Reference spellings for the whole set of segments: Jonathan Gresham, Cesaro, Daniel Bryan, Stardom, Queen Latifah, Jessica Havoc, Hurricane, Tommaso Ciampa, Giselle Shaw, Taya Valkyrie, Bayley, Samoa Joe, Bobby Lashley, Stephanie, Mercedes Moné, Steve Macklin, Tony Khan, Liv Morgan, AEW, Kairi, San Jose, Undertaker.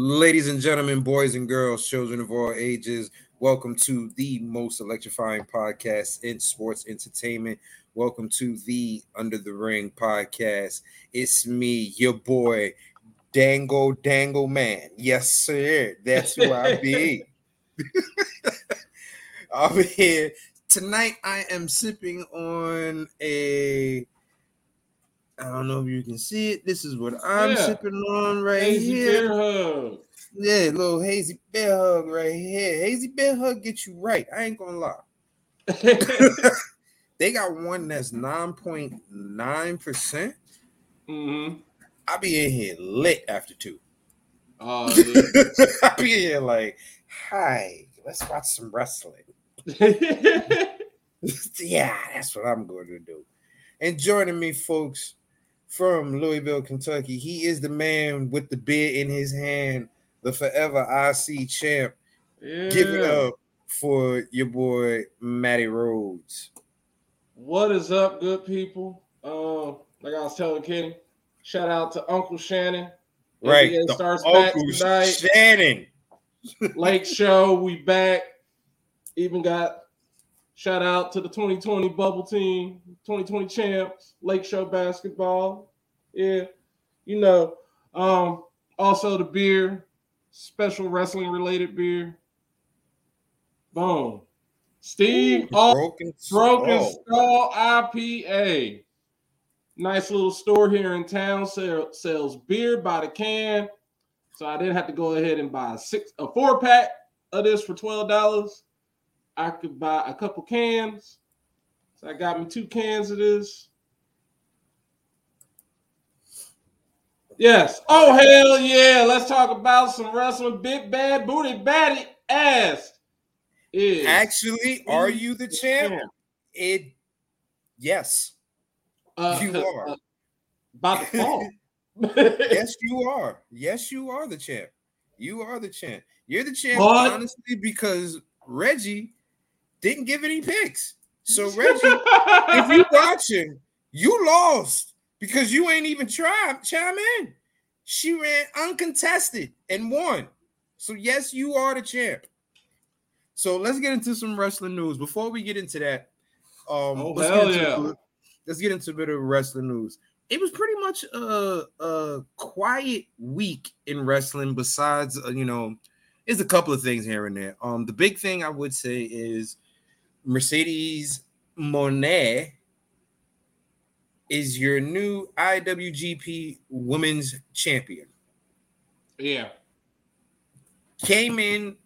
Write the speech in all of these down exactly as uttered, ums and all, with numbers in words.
Ladies and gentlemen, boys and girls, children of all ages, welcome to the most electrifying podcast in sports entertainment. Welcome to the Under the Ring podcast. It's me, your boy, Dango Dango Man. Yes, sir. That's who I be. I'm here. Tonight I am sipping on a... I don't know if you can see it. This is what I'm yeah. sipping on right hazy here. Bear hug. Yeah, little hazy bear hug right here. Hazy bear hug gets you right. I ain't gonna lie. They got one that's nine point nine percent. Mm-hmm. I'll be in here lit after two. Oh, yeah. I'll be in here like, hi, let's watch some wrestling. Yeah, that's what I'm going to do. And joining me, folks, from Louisville, Kentucky. He is the man with the beer in his hand, the forever I C champ. Yeah. Give it up for your boy, Matty Rhodes. What is up, good people? Um, like I was telling Kenny, shout out to Uncle Shannon. Right, N B A starts back tonight. Shannon. Lake Show, we back. Even got shout out to the twenty twenty bubble team, twenty twenty champs, Lake Show basketball. Yeah, you know. Um, also the beer, special wrestling related beer. Boom. Steve Ooh, o- Broken, broken Skull. Skull I P A. Nice little store here in town, sell, sells beer by the can. So I didn't have to go ahead and buy a six a four pack of this for twelve dollars. I could buy a couple cans. So I got me two cans of this. Yes. Oh, hell yeah. Let's talk about some wrestling. Big bad booty baddie ass. Is Actually, are you the champ? champ? It, yes. Uh, you are. Uh, about to fall. Yes, you are. Yes, you are the champ. You are the champ. You're the champ, but honestly, because Reggie didn't give any picks. So, Reggie, if you're watching, you lost because you ain't even tried. Chime in. She ran uncontested and won. So, yes, you are the champ. So, let's get into some wrestling news. Before we get into that, um, oh, let's, hell get into, yeah. let's get into a bit of wrestling news. It was pretty much a, a quiet week in wrestling besides, uh, you know, there's a couple of things here and there. Um, the big thing I would say is Mercedes Moné is your new I W G P Women's Champion. Yeah. Came in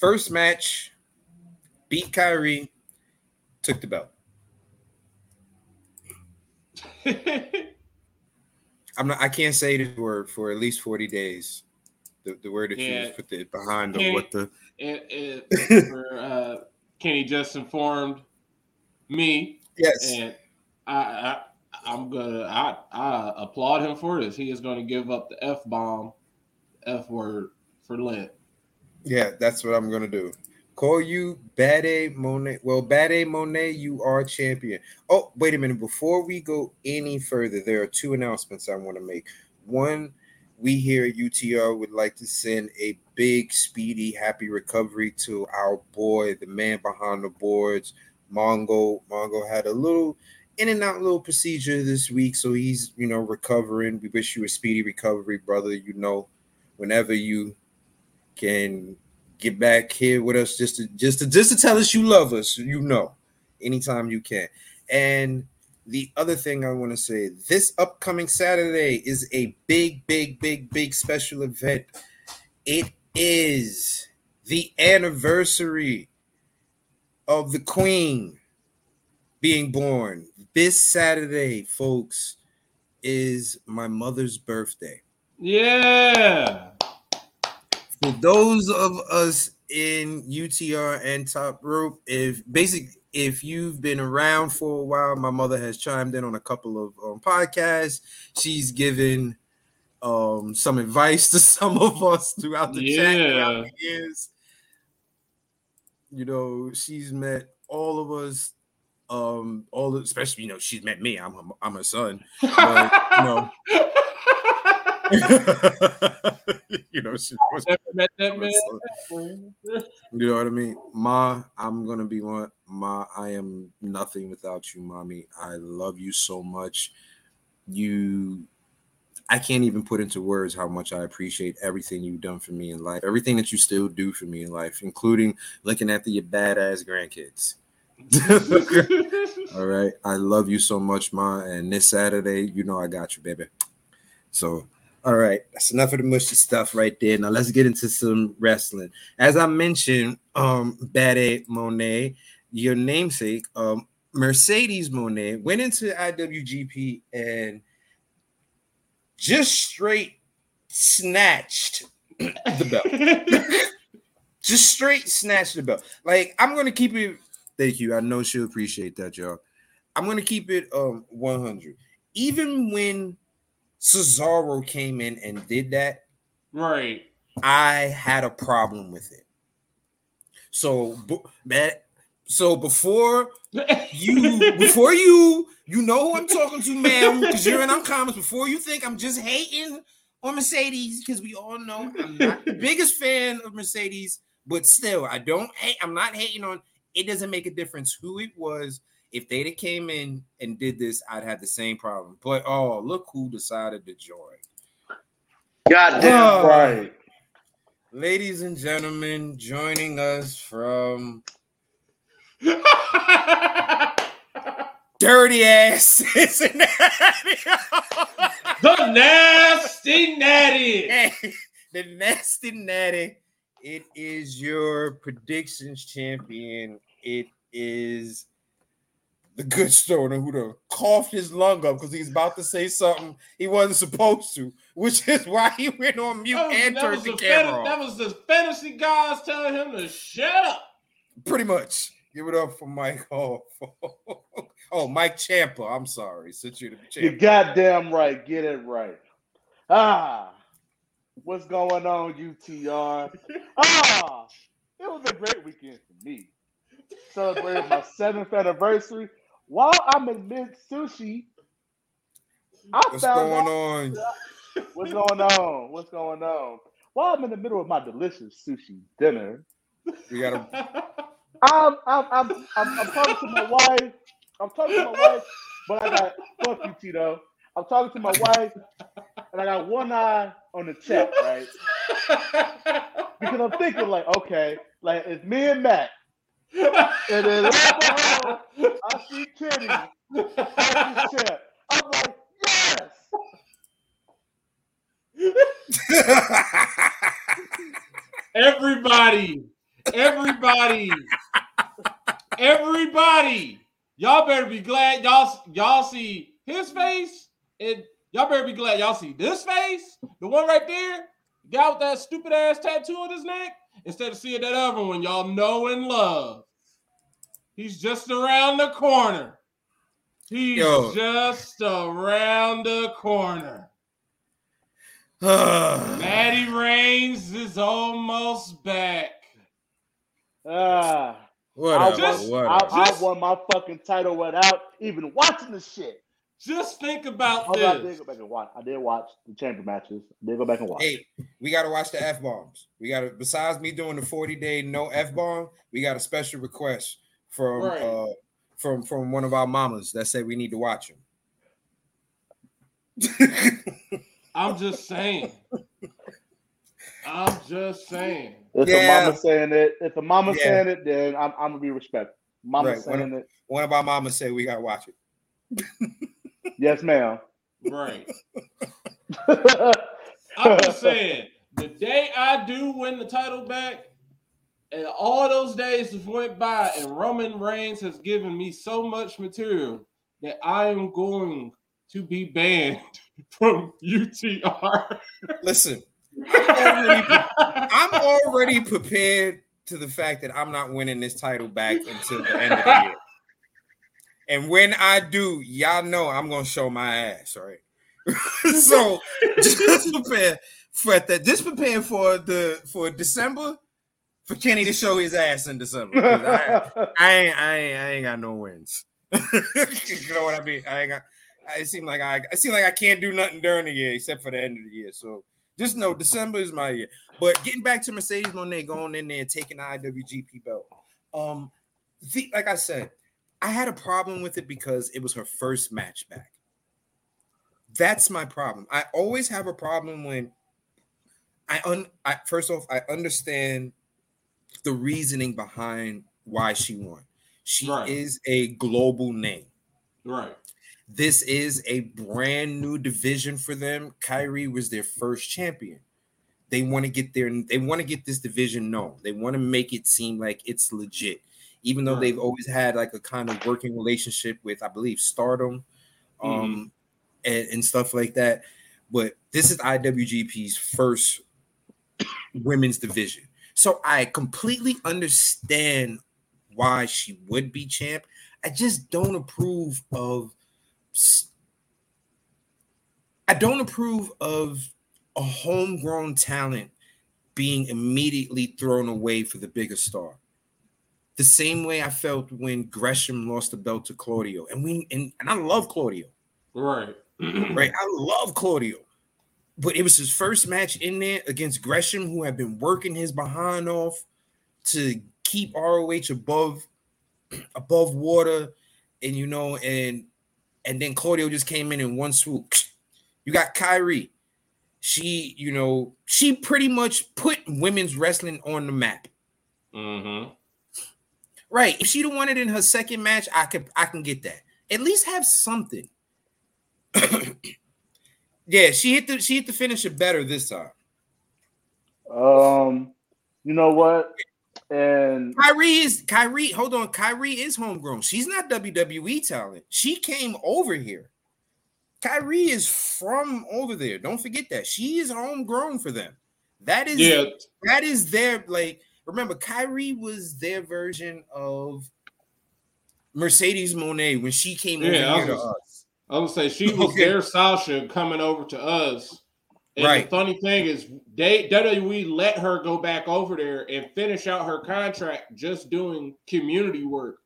first match, beat Kairi, took the belt. I'm not. I can't say this word for at least forty days. The, the word that yeah. you put the, behind Kenny, them, what the it, it, for, uh, Kenny just informed me. Yes, and I, I I'm gonna I, I applaud him for this. He is going to give up the F bomb, F word for lit. Yeah, that's what I'm gonna do. Call you Bade Monet. Well, Bade Monet, you are champion. Oh, wait a minute. Before we go any further, there are two announcements I want to make. One. We here at U T R would like to send a big, speedy, happy recovery to our boy, the man behind the boards, Mongo. Mongo had a little in and out little procedure this week, so he's, you know, recovering. We wish you a speedy recovery, brother. You know, whenever you can get back here with us, just to just to just to tell us you love us, you know, anytime you can. And the other thing I want to say, this upcoming Saturday is a big, big, big, big special event. It is the anniversary of the Queen being born. This Saturday, folks, is my mother's birthday. Yeah. For those of us in U T R and Top Rope, if basically... if you've been around for a while, my mother has chimed in on a couple of um, podcasts. She's given um, some advice to some of us throughout the yeah. chat throughout the years. You know, she's met all of us, um, all especially you know she's met me. I'm her, I'm her son. But, you know, You know, she was, met that man. You know what I mean? Ma, I'm gonna be one. Ma, I am nothing without you, mommy. I love you so much. You, I can't even put into words how much I appreciate everything you've done for me in life, everything that you still do for me in life, including looking after your badass grandkids. All right. I love you so much, Ma. And this Saturday, you know I got you, baby. So, all right. That's enough of the mushy stuff right there. Now let's get into some wrestling. As I mentioned, um, Mercedes Moné, your namesake, um, Mercedes Moné, went into I W G P and just straight snatched the belt. Just straight snatched the belt. Like, I'm going to keep it... Thank you. I know she'll appreciate that, y'all. I'm going to keep it um one hundred. Even when Cesaro came in and did that, right, I had a problem with it. So, that, so before you, before you, you know who I'm talking to, ma'am, because you're in our comments, before you think I'm just hating on Mercedes, because we all know I'm not the biggest fan of Mercedes, but still, I don't hate, I'm not hating on. It doesn't make a difference who it was. If they'd have came in and did this, I'd have the same problem. But, oh, look who decided to join. Goddamn oh, right. Ladies and gentlemen, joining us from Dirty Ass Cincinnati. The Nasty Natty. Hey, the Nasty Natty. It is your predictions champion. It is the good stoner who done coughed his lung up because he's about to say something he wasn't supposed to, which is why he went on mute was, and turned the camera off. That was the fantasy guys telling him to shut up. Pretty much. Give it up for Mike Hall. Oh, Mike Ciampa. I'm sorry. Since you're the champ. You're goddamn right. Get it right. Ah. What's going on, U T R? Ah, it was a great weekend for me. Celebrated my seventh anniversary. While I'm in mid-sushi, I what's found going out on? What's going on? What's going on? While I'm in the middle of my delicious sushi dinner, we gotta. I'm I'm I'm I'm, I'm talking to my wife. I'm talking to my wife, but I got fuck you, Tito. I'm talking to my wife, and I got one eye on the chat, right? Because I'm thinking, like, okay, like, it's me and Matt. And then I see Kenny. I see Chip. I'm like, yes! Everybody, everybody, everybody, y'all better be glad y'all, y'all see his face. And y'all better be glad y'all see this face, the one right there, the guy with that stupid ass tattoo on his neck, instead of seeing that other one y'all know and love. He's just around the corner. He's Yo. just around the corner. Matty Reigns is almost back. Uh, what I, just, what I, just, I won my fucking title without even watching the shit. Just think about oh, this. I did go back and watch. I did watch the chamber matches. I did go back and watch. Hey, we got to watch the F-bombs. We got to, besides me doing the forty-day no F-bomb, we got a special request from right. uh, from from one of our mamas that said we need to watch them. I'm just saying. I'm just saying. If yeah. a mama saying it, if a mama yeah. saying it, then I'm, I'm going to be respectful. Mama right. saying one of, it. One of our mamas said we got to watch it. Yes, ma'am. Right. I'm just saying, the day I do win the title back, and all those days have went by, and Roman Reigns has given me so much material that I am going to be banned from U T R. Listen, I'm already, I'm already prepared to the fact that I'm not winning this title back until the end of the year. And when I do, y'all know I'm going to show my ass, right? So just prepare for that. Just prepare for the for December, for Kenny to show his ass in December. I, I, ain't, I, ain't, I ain't got no wins. You know what I mean? I ain't got it seemed like I, it seemed like I can't do nothing during the year except for the end of the year. So just know December is my year. But getting back to Mercedes Moné going in there and taking the I W G P belt, um, the, like I said, I had a problem with it because it was her first match back. That's my problem. I always have a problem when I, un, I first off, I understand the reasoning behind why she won. She right. is a global name. Right. This is a brand new division for them. Kairi was their first champion. They want to get their they want to get this division known. They want to make it seem like it's legit, even though right. they've always had like a kind of working relationship with, I believe, Stardom, um, mm-hmm. and, and stuff like that. But this is I W G P's first women's division. So I completely understand why she would be champ. I just don't approve of I don't approve of a homegrown talent being immediately thrown away for the bigger star. The same way I felt when Gresham lost the belt to Claudio. And we and, and I love Claudio. Right. Right. I love Claudio. But it was his first match in there against Gresham, who had been working his behind off to keep R O H above above water, and you know, and and then Claudio just came in in one swoop. You got Kairi. She, you know, she pretty much put women's wrestling on the map. Mm-hmm. Right. If she'd have won it in her second match, I could I can get that. At least have something. Yeah, she hit the she hit the finisher better this time. Um, you know what? And Kairi is Kairi. Hold on, Kairi is homegrown. She's not W W E talent. She came over here. Kairi is from over there. Don't forget that she is homegrown for them. That is yeah. that is their like. Remember, Kairi was their version of Mercedes Moné when she came yeah, over here was- to us. I would say she was okay. their Sasha coming over to us. And right. the funny thing is, they W W E let her go back over there and finish out her contract just doing community work.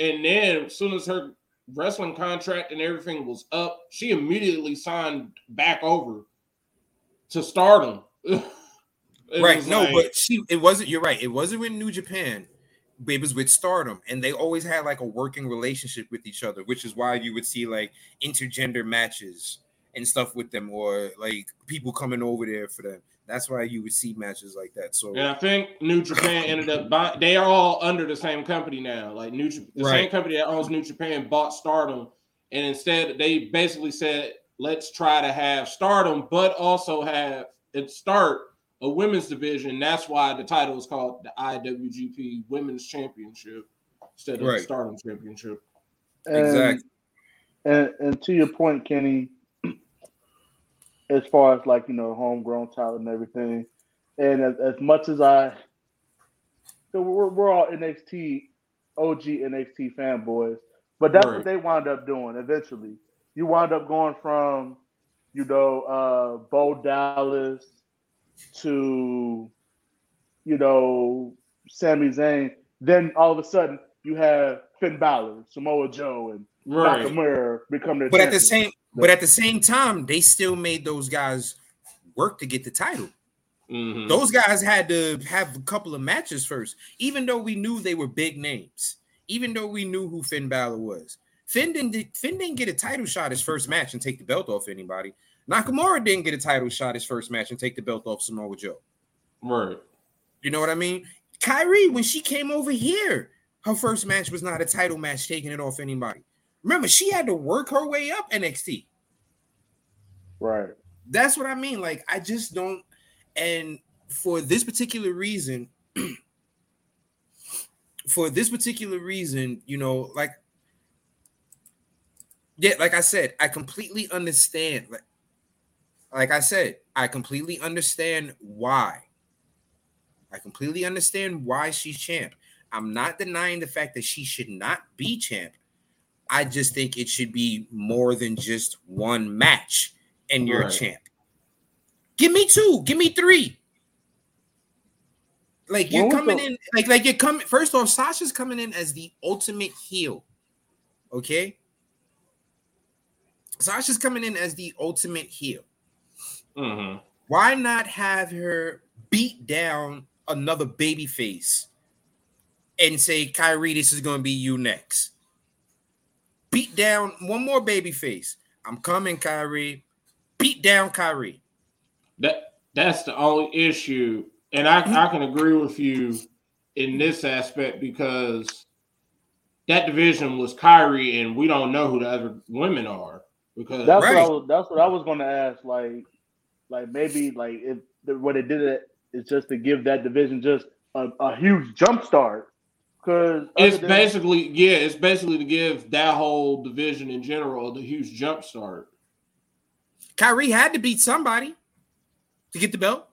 And then as soon as her wrestling contract and everything was up, she immediately signed back over to Stardom. Right. No, like, but she it wasn't, you're right. It wasn't in New Japan. It was with Stardom, and they always had like a working relationship with each other, which is why you would see like intergender matches and stuff with them, or like people coming over there for them. That's why you would see matches like that. So, and I think New Japan ended up buying, they are all under the same company now. Like New the right. same company that owns New Japan bought Stardom, and instead they basically said, let's try to have Stardom, but also have it start a women's division. That's why the title is called the I W G P Women's Championship instead of right. the Stardom Championship. And, exactly. And, and to your point, Kenny, as far as like, you know, homegrown talent and everything, and as, as much as I, so we're, we're all N X T, O G N X T fanboys, but that's right. what they wound up doing eventually. You wound up going from, you know, uh, Bo Dallas, to, you know, Sami Zayn. Then all of a sudden, you have Finn Balor, Samoa Joe, and right. Nakamura become their. But champions. At the same, but at the same time, they still made those guys work to get the title. Mm-hmm. Those guys had to have a couple of matches first, even though we knew they were big names, even though we knew who Finn Balor was. Finn didn't. Finn didn't get a title shot his first match and take the belt off anybody. Nakamura didn't get a title shot his first match and take the belt off Samoa Joe. Right. You know what I mean? Kairi, when she came over here, her first match was not a title match taking it off anybody. Remember, she had to work her way up N X T. Right. That's what I mean. Like, I just don't. And for this particular reason, for this particular reason, you know, like, yeah, like I said, I completely understand. Like, Like I said, I completely understand why. I completely understand why she's champ. I'm not denying the fact that she should not be champ. I just think it should be more than just one match and you're right. champ. Give me two. Give me three. Like you're coming in. Like, like you're coming. First off, Sasha's coming in as the ultimate heel. Okay? Sasha's coming in as the ultimate heel. Mm-hmm. Why not have her beat down another babyface and say, Kairi, this is going to be you next? Beat down one more babyface. I'm coming, Kairi. Beat down Kairi. That that's the only issue, and I, I can agree with you in this aspect because that division was Kairi, and we don't know who the other women are because that's right. what I was, that's what I was going to ask. Like, like maybe like if the, what they did it is just to give that division just a, a huge jump start. Because it's than- basically yeah, it's basically to give that whole division in general the huge jump start. Kairi had to beat somebody to get the belt.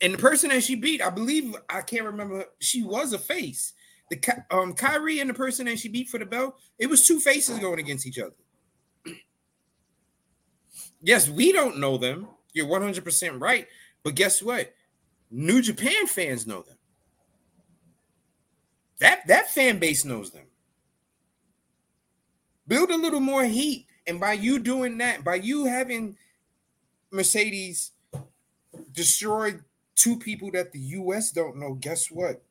And the person that she beat, I believe, I can't remember, she was a face. The um, Kairi and the person that she beat for the belt, it was two faces going against each other. Yes, we don't know them. You're one hundred percent right. But guess what? New Japan fans know them. That, that fan base knows them. Build a little more heat. And by you doing that, by you having Mercedes destroy two people that the U S don't know, guess what?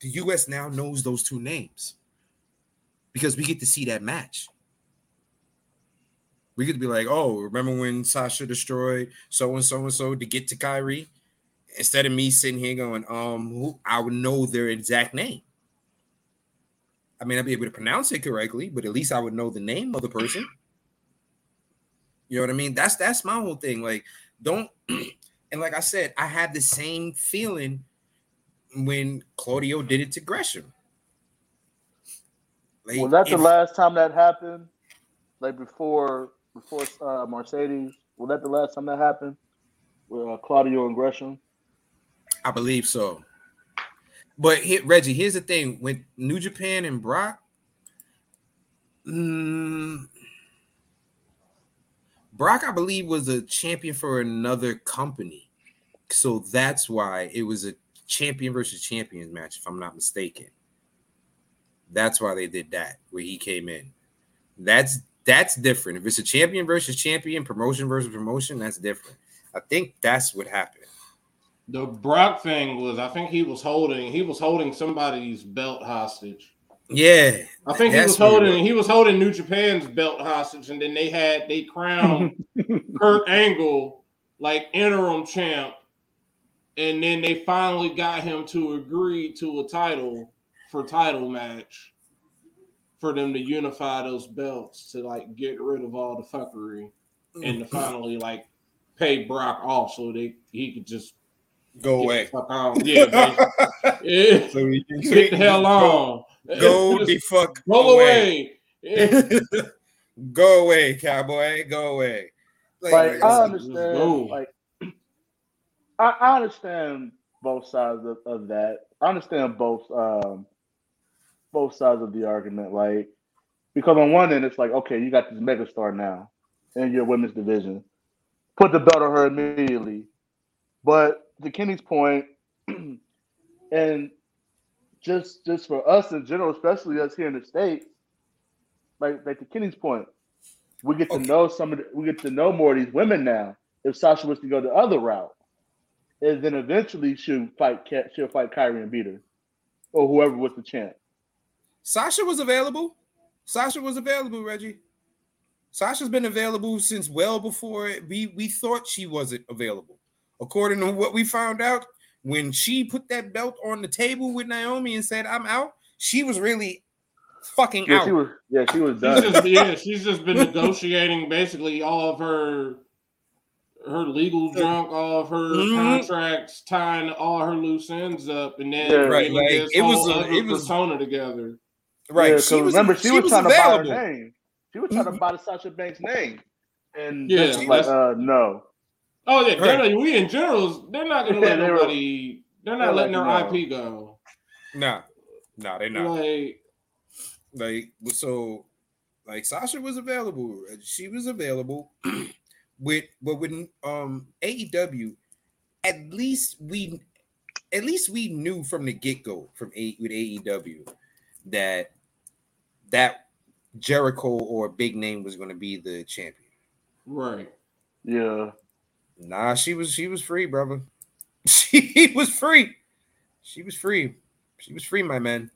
The U S now knows those two names because we get to see that match. We get to be like, oh, remember when Sasha destroyed so-and-so and so to get to Kairi? Instead of me sitting here going, um, who, I would know their exact name. I may not be able to pronounce it correctly, but at least I would know the name of the person. You know what I mean? That's that's my whole thing. Like, don't and like I said, I had the same feeling when Claudio did it to Gresham. Like, well, that's if, the last time that happened. Like before, before uh, Mercedes. Was that the last time that happened with uh, Claudio and Gresham? I believe so. But here, Reggie, here's the thing with New Japan and Brock. Um, Brock, I believe, was a champion for another company, so that's why it was a champion versus champions match, if I'm not mistaken. That's why they did that where he came in. That's that's different. If it's a champion versus champion, promotion versus promotion, that's different. I think that's what happened. The Brock thing was, I think he was holding, he was holding somebody's belt hostage. Yeah, I think he was holding, weird. he was holding New Japan's belt hostage, and then they had they crowned Kurt Angle like interim champ, and then they finally got him to agree to a title for title match for them to unify those belts to like get rid of all the fuckery and to finally like pay Brock off so they he could just. Go away. Yeah, yeah. So we can get the hell on. Go, go the fuck Roll away. away. Go away, cowboy. Go away. Like, like I understand. Like I, I understand both sides of, of that. I understand both um, both sides of the argument. Like because on one end, it's like okay, you got this megastar now in your women's division. Put the belt on her immediately, but. To Kenny's point, and just just for us in general, especially us here in the States, like like to Kenny's point, we get to okay. know some of the, we get to know more of these women now. If Sasha was to go the other route, and then eventually she'll fight she'll fight Kairi and beat her, or whoever was the champ. Sasha was available. Sasha was available, Reggie. Sasha's been available since well before we we thought she wasn't available. According to what we found out, when she put that belt on the table with Naomi and said, I'm out, she was really fucking yeah, out. She was, yeah, she was done. She's just, yeah, she's just been negotiating basically all of her her legal junk, all of her mm-hmm. contracts, tying all her loose ends up, and then yeah, right, like, this it was a, it was persona together. Right. Yeah, she was, remember, she, she was, was trying available. to buy her name. She was trying mm-hmm. to buy the Sasha Banks name. And yeah, she like, was, uh, no. Oh yeah, right. Like, we in generals, they're not gonna let yeah, nobody. They're not they're letting like, their no. I P go. Nah, nah, they're not. Like, like so, like Sasha was available. She was available with, but with um A E W, at least we, at least we knew from the get go from A with A E W that that Jericho or Big Name was going to be the champion. Right. Yeah. Nah, she was she was free, brother. She was free. She was free. She was free, my man.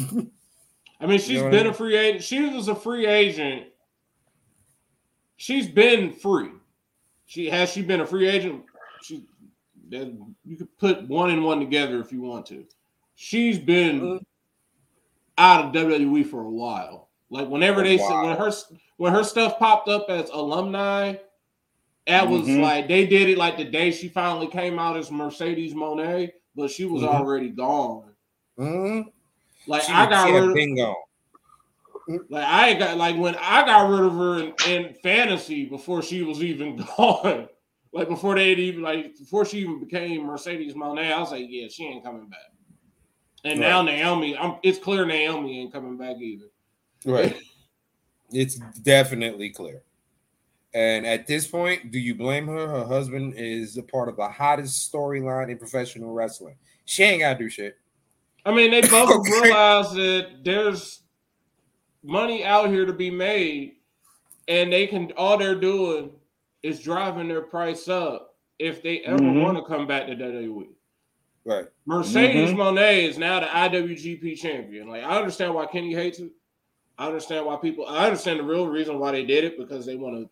I mean, she's you know been I mean? a free agent. She was a free agent. She's been free. She has she been a free agent? She that, you could put one and one together if you want to. She's been out of W W E for a while. Like whenever they said when her when her stuff popped up as alumni, that was mm-hmm. like they did it like the day she finally came out as Mercedes Moné, but she was mm-hmm. already gone. Mm-hmm. Like she, I got rid bingo. of like I got like when I got rid of her in, in fantasy before she was even gone. Like before they even like before she even became Mercedes Moné, I was like, yeah, she ain't coming back. And right. now Naomi, I'm, it's clear Naomi ain't coming back either. Right. It's definitely clear. And at this point, do you blame her? Her husband is a part of the hottest storyline in professional wrestling. She ain't got to do shit. I mean, they both okay. realize that there's money out here to be made, and they can all they're doing is driving their price up if they ever mm-hmm. want to come back to W W E. Right. Mercedes mm-hmm. Moné is now the I W G P champion. Like, I understand why Kenny hates it. I understand why people. I understand the real reason why they did it because they want to.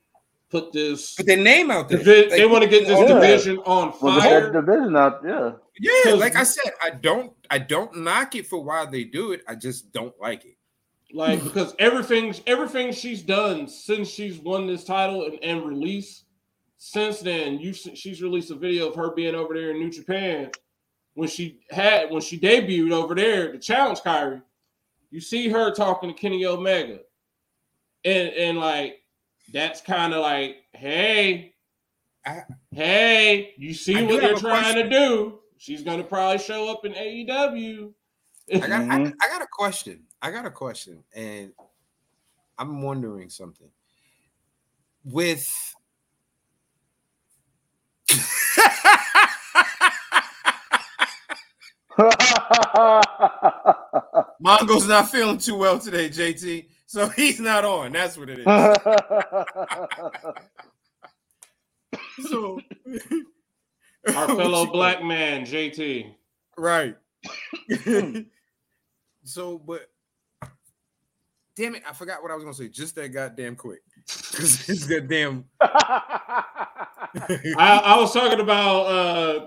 Put this put their name out there. Divi- like, they want to get this yeah. division on fire. Well, division out, yeah. Yeah, like I said, I don't I don't knock it for why they do it. I just don't like it. Like because everything everything she's done since she's won this title and, and released since then, you she's released a video of her being over there in New Japan when she had when she debuted over there to challenge Kairi. You see her talking to Kenny Omega. And and like that's kind of like, hey, I, hey, you see I what they're trying question. to do. She's going to probably show up in A E W. I got, I, I got a question. I got a question. And I'm wondering something. With... Mongo's not feeling too well today, J T. So he's not on. That's what it is. So our fellow black man, J T. Right. So, but damn it, I forgot what I was gonna say. Just that goddamn quick. Because it's goddamn. I, I was talking about uh,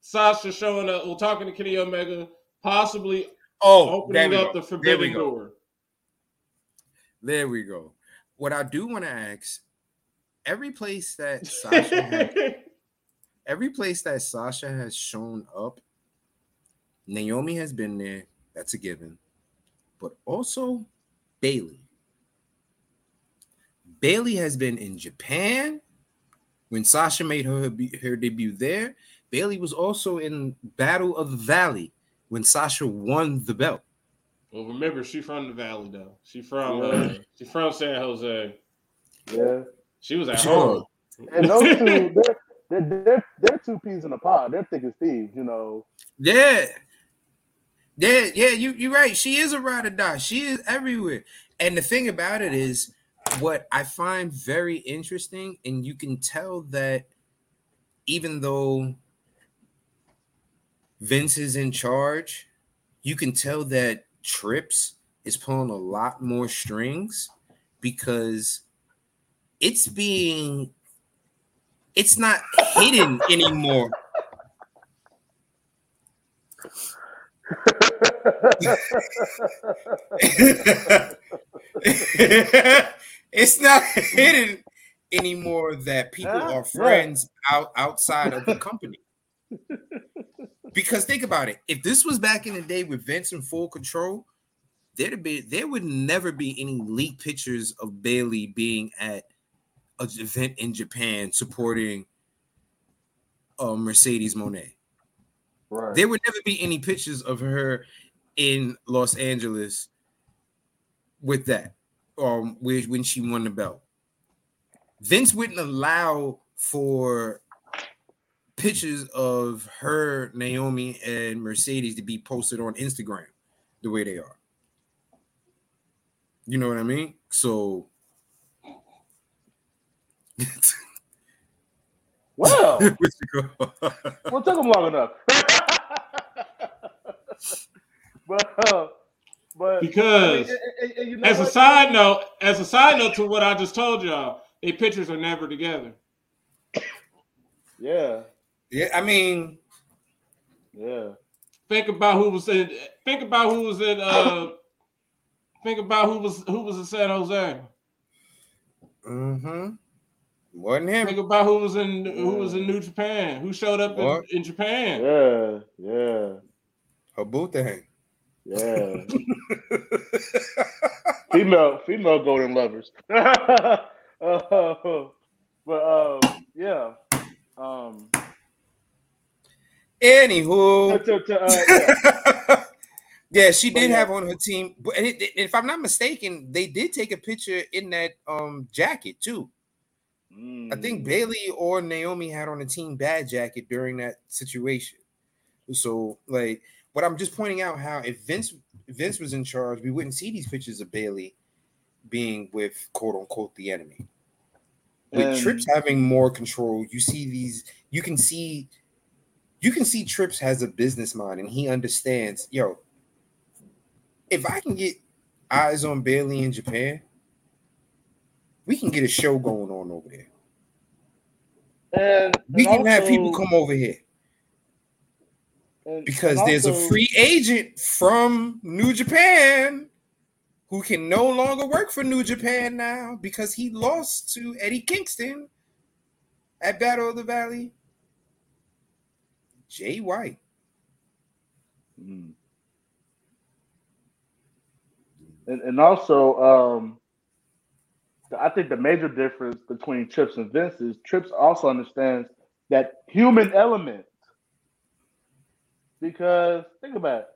Sasha showing up. Well, talking to Kenny Omega, possibly oh, opening up go. the forbidden door. There we go. What I do want to ask, every place that Sasha has, every place that Sasha has shown up, Naomi has been there. That's a given. But also Bayley. Bayley has been in Japan. When Sasha made her, her debut there, Bayley was also in Battle of the Valley when Sasha won the belt. Well, remember, she from the Valley, though. She from uh, she from San Jose. Yeah. She was at home. And those two, they're, they're, they're, they're two peas in a pod. They're thick as thieves, you know. Yeah. Yeah, yeah, you, you're right. She is a ride or die. She is everywhere. And the thing about it is what I find very interesting, and you can tell that even though Vince is in charge, you can tell that Trips is pulling a lot more strings because it's being it's not hidden anymore. It's not hidden anymore that people are friends out, outside of the company. Because think about it, if this was back in the day with Vince in full control, there'd be there would never be any leaked pictures of Bayley being at an event in Japan supporting uh, Mercedes Moné. Right. There would never be any pictures of her in Los Angeles with that, um, with, when she won the belt. Vince wouldn't allow for pictures of her, Naomi, and Mercedes to be posted on Instagram the way they are. You know what I mean? So. Wow. Well, it took him long enough. but, uh, but because I mean, and, and you know as what? a side note, as a side note to what I just told y'all, their pictures are never together. Yeah. Yeah. I mean. Yeah. Think about who was in. Think about who was in. Uh, think about who was who was in San Jose. Mm-hmm. Wasn't him. Think about who was in who was in New Japan, who showed up in, in Japan. Yeah, yeah. Habutang. Yeah. female, female golden lovers. uh, but um, yeah. Um anywho. To, to, uh, yeah. yeah, she did but, have on her team, but if I'm not mistaken, they did take a picture in that um jacket too. I think Bayley or Naomi had on a team bad jacket during that situation. So, like, but I'm just pointing out how if Vince Vince was in charge, we wouldn't see these pictures of Bayley being with quote unquote the enemy. With and, Trips having more control, you see these. You can see, you can see Trips has a business mind and he understands. Yo, if I can get eyes on Bayley in Japan, we can get a show going on over there. And, and we can also have people come over here. And, because and there's also a free agent from New Japan who can no longer work for New Japan now because he lost to Eddie Kingston at Battle of the Valley. Jay White. Mm. And, and also... Um, I think the major difference between Trips and Vince is Trips also understands that human element. Because think about it.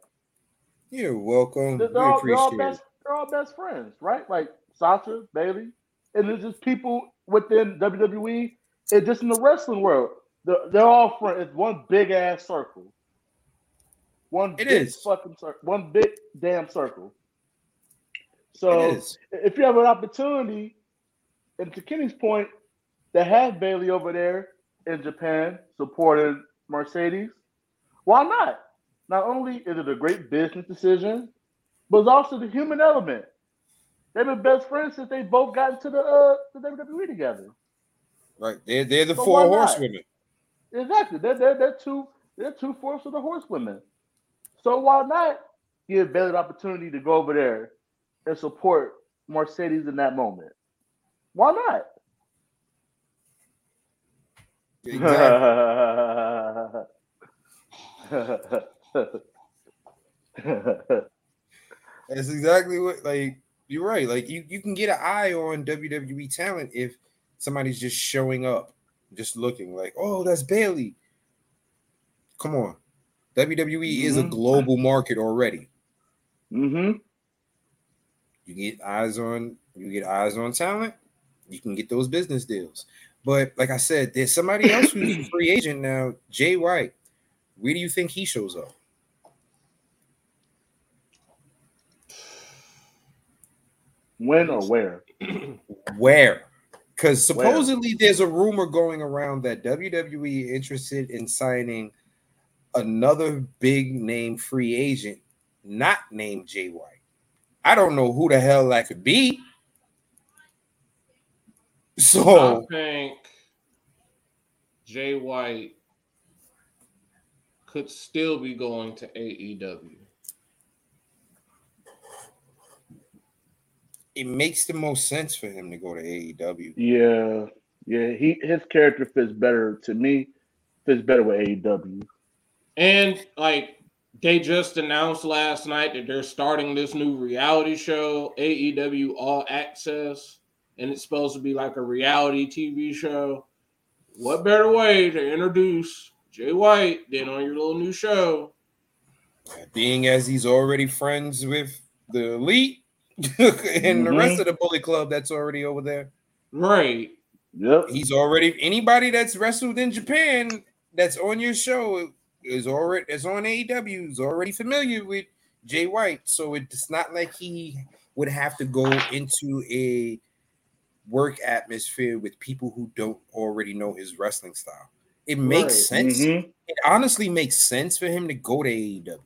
You're welcome. They're, they're, all, they're, all, best, they're all best friends, right? Like Sasha, Bayley, and there's just people within W W E and just in the wrestling world. They're, they're all friends. It's one big ass circle. One it big is. fucking circle. One big damn circle. So if you have an opportunity. And to Kenny's point, they have Bayley over there in Japan supporting Mercedes. Why not? Not only is it a great business decision, but it's also the human element. They've been best friends since they both got into the, uh, the W W E together. Right. They're, they're the so four horsewomen. Exactly. They're, they're, they're two they're two fourths of the horsewomen. So why not give Bayley the opportunity to go over there and support Mercedes in that moment? Why not? Exactly. That's exactly what, like, you're right. Like, you, you can get an eye on W W E talent if somebody's just showing up, just looking like, oh, that's Bayley. Come on. W W E mm-hmm. is a global market already. Mm-hmm. You get eyes on, you get eyes on talent. You can get those business deals. But like I said, there's somebody else who's a free agent now, Jay White. Where do you think he shows up? When or where? Where? Because supposedly where? There's a rumor going around that W W E interested in signing another big name free agent, not named Jay White. I don't know who the hell that could be. So I think Jay White could still be going to A E W. It makes the most sense for him to go to A E W. Yeah, yeah. He his character fits better to me. Fits better with A E W. And like they just announced last night that they're starting this new reality show, A E W All Access. And it's supposed to be like a reality T V show. What better way to introduce Jay White than on your little new show? Being as he's already friends with the Elite and mm-hmm. the rest of the Bullet Club that's already over there. Right. Yep. He's already anybody that's wrestled in Japan that's on your show is already is on A E W is already familiar with Jay White. So it's not like he would have to go into a work atmosphere with people who don't already know his wrestling style. It makes right. sense. Mm-hmm. It honestly makes sense for him to go to A E W.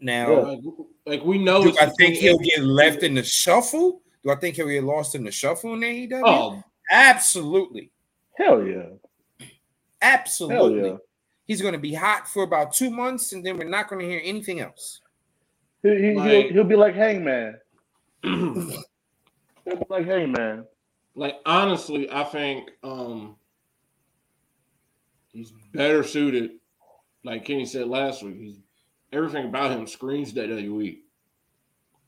Now, yeah, like, like we know, do I think he'll get left in the shuffle? Do I think he'll get lost in the shuffle in A E W? Oh, absolutely. Hell yeah. Absolutely. Hell yeah. He's going to be hot for about two months, and then we're not going to hear anything else. He, he, like, he'll, he'll be like Hangman. He'll be like Hangman. Like, honestly, I think um, he's better suited. Like Kenny said last week, he's, everything about him screams W W E.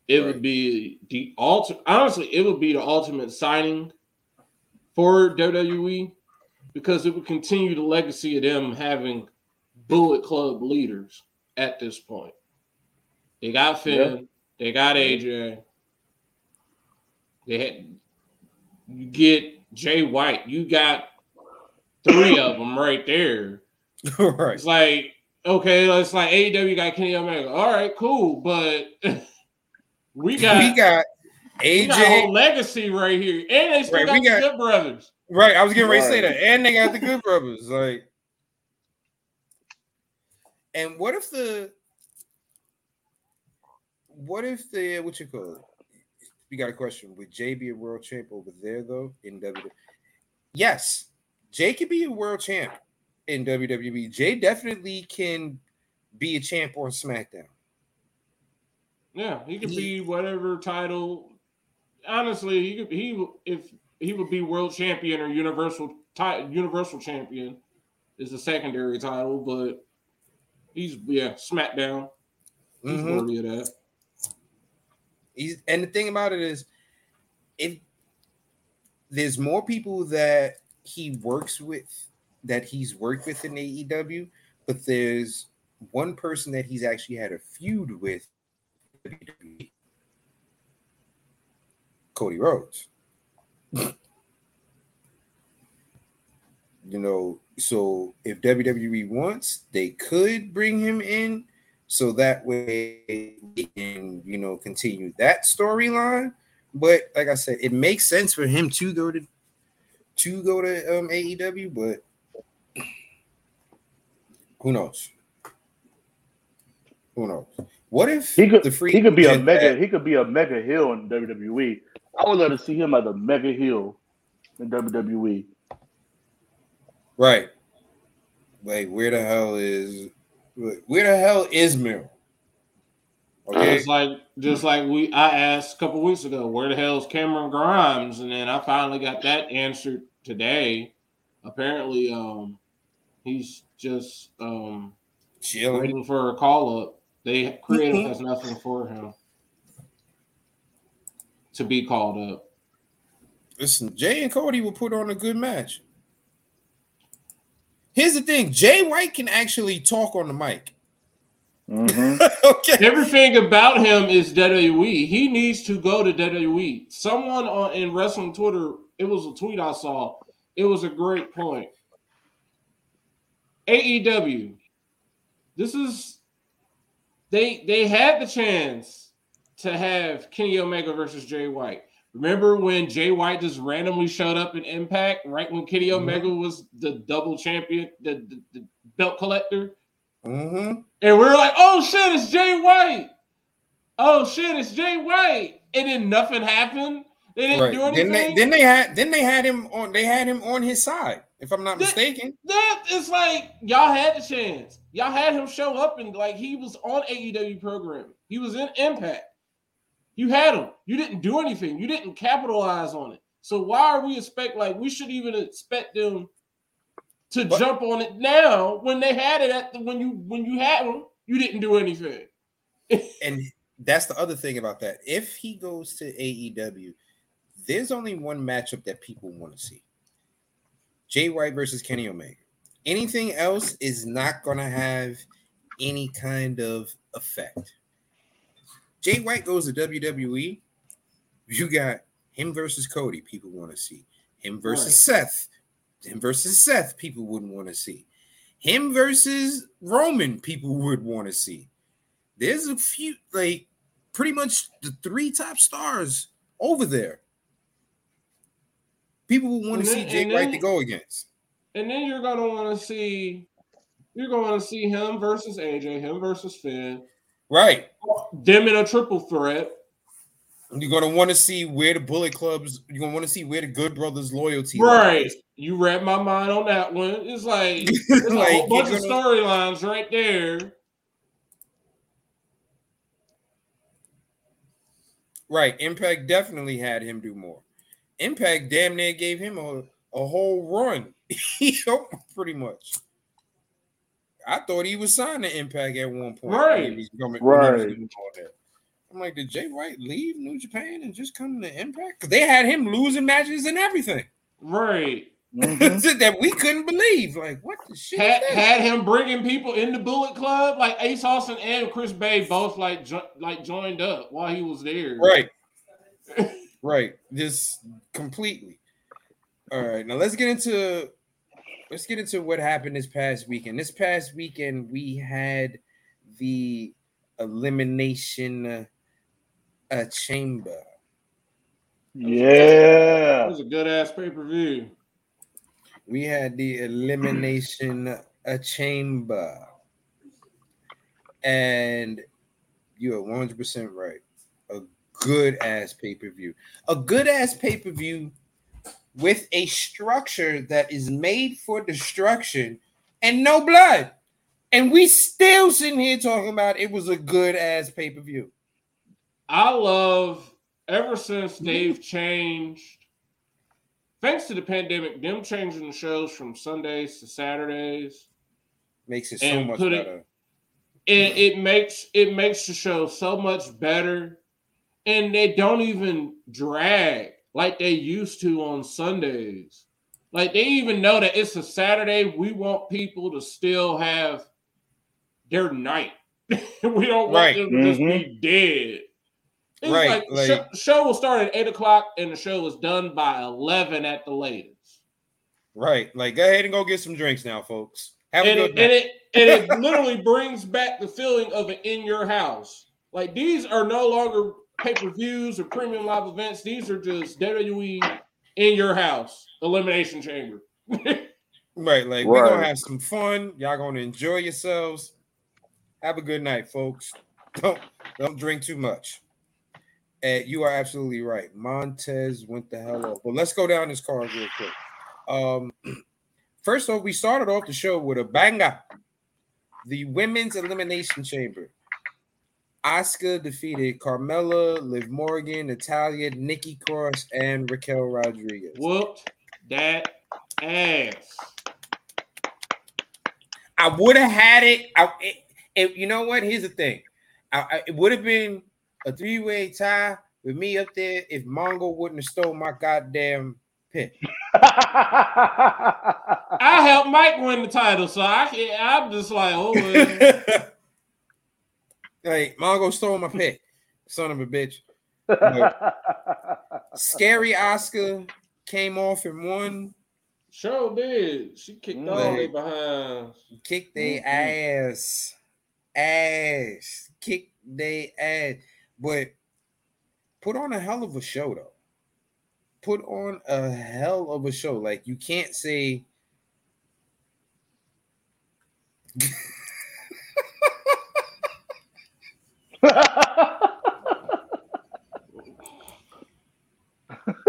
It right. would be the ultimate. Honestly, it would be the ultimate signing for W W E, because it would continue the legacy of them having Bullet Club leaders at this point. They got Finn. Yep. They got A J. They had, you get Jay White. You got three of them right there. Right. It's like, okay, it's like A E W got Kenny Omega. All right, cool. But we got we got A J, we got a whole legacy right here. And they still right, got we the got, Good Brothers. Right, I was getting ready right. to say that. And they got the Good Brothers. Like, and what if the What if the what you call it? You got a question. Would Jay be a world champ over there though in W W E? Yes, Jay could be a world champ in W W E. Jay definitely can be a champ on SmackDown. Yeah, he could be whatever title. Honestly, he could he if he would be world champion or universal title. Universal champion is a secondary title, but he's yeah SmackDown. He's mm-hmm. worthy of that. He's, and the thing about it is, if there's more people that he works with, that he's worked with in A E W, but there's one person that he's actually had a feud with, Cody Rhodes. You know, so if W W E wants, they could bring him in. So that way we can, you know, continue that storyline. But like I said, it makes sense for him to go to to go to um, A E W, but who knows? Who knows? What if he could the free he could be a mega that, he could be a mega heel in W W E? I would love to see him as a mega heel in W W E. Right. Like, where the hell is Where the hell is Meryl? Okay, it's like just like we I asked a couple weeks ago, where the hell is Cameron Grimes? And then I finally got that answered today. Apparently, um, he's just um Chilling. waiting for a call up. They creative has nothing for him to be called up. Listen, Jay and Cody will put on a good match. Here's the thing. Jay White can actually talk on the mic. Mm-hmm. Okay. Everything about him is W W E. He needs to go to W W E. Someone on in wrestling Twitter, it was a tweet I saw. It was a great point. A E W. This is they they had the chance to have Kenny Omega versus Jay White. Remember when Jay White just randomly showed up in Impact, right when Kenny Omega mm-hmm. was the double champion, the, the, the belt collector? Mm-hmm. And we were like, oh, shit, it's Jay White. Oh, shit, it's Jay White. And then nothing happened. They didn't right. do anything. Then they, then they had then they had him on they had him on his side, if I'm not that, mistaken. That is like, y'all had the chance. Y'all had him show up, and like he was on A E W program. He was in Impact. You had him. You didn't do anything. You didn't capitalize on it. So why are we expect like we should even expect them to but, jump on it now when they had it at the, when you when you had him, you didn't do anything. And that's the other thing about that. If he goes to A E W, there's only one matchup that people want to see: Jay White versus Kenny Omega. Anything else is not going to have any kind of effect. Jay White goes to W W E. You got him versus Cody, people want to see. Him versus right. Seth. Him versus Seth, people wouldn't want to see. Him versus Roman, people would want to see. There's a few, like, pretty much the three top stars over there. People who want to see Jay White to go against. And then you're gonna want to see you're gonna see him versus A J, him versus Finn. Right. Them in a triple threat. You're gonna want to see where the Bullet Club's. You're gonna want to see where the Good Brothers loyalty. Right. Lies. You read my mind on that one. It's like there's like, a whole bunch gonna... of storylines right there. Right. Impact definitely had him do more. Impact damn near gave him a, a whole run. Pretty much. I thought he was signed to Impact at one point. Right. He was coming, right. He was I'm like, did Jay White leave New Japan and just come to Impact? Because they had him losing matches and everything. Right. Mm-hmm. That we couldn't believe. Like, what the shit? Had, had him bringing people in the Bullet Club. Like, Ace Austin and Chris Bay both, like, jo- like joined up while he was there. Right. Right. Just completely. All right. Now, let's get into... Let's get into what happened this past weekend. This past weekend, we had the elimination uh, uh, chamber. Yeah. It was a good-ass pay-per-view. We had the elimination uh, chamber. And you're one hundred percent right. A good-ass pay-per-view. A good-ass pay-per-view with a structure that is made for destruction and no blood. And we still sitting here talking about it was a good-ass pay-per-view. I love, ever since they've changed, thanks to the pandemic, them changing the shows from Sundays to Saturdays. Makes it so much better. It, it, makes, it makes the show so much better. And they don't even drag like they used to on Sundays. Like, they even know that it's a Saturday. We want people to still have their night. We don't want right. them to mm-hmm. just be dead. It's right. like, like show, show will start at eight o'clock, and the show is done by eleven at the latest. Right. Like, go ahead and go get some drinks now, folks. Have and a good it, night. And it, and it literally brings back the feeling of an in your house. Like, these are no longer pay-per-views or premium live events. These are just W W E in your house elimination chamber. Right, like right. We're gonna have some fun. Y'all gonna enjoy yourselves. Have a good night, folks. Don't don't drink too much. And you are absolutely right. Montez went the hell off. But let's go down this card real quick. Um, first off, we started off the show with a banger. The women's elimination chamber. Asuka defeated Carmella, Liv Morgan, Natalia, Nikki Cross, and Raquel Rodriguez. Whooped that ass. I would have had it, I, it, it. You know what? Here's the thing. I, I, it would have been a three-way tie with me up there if Mongo wouldn't have stole my goddamn pick. I helped Mike win the title, so I, I'm just like, oh, well. Like, Mongo stole my pick, son of a bitch. Scary Asuka came off and won. Sure did. She kicked like, all they behind. Kicked they mm-hmm. ass. Ass. Kicked they ass. But put on a hell of a show, though. Put on a hell of a show. Like, you can't say...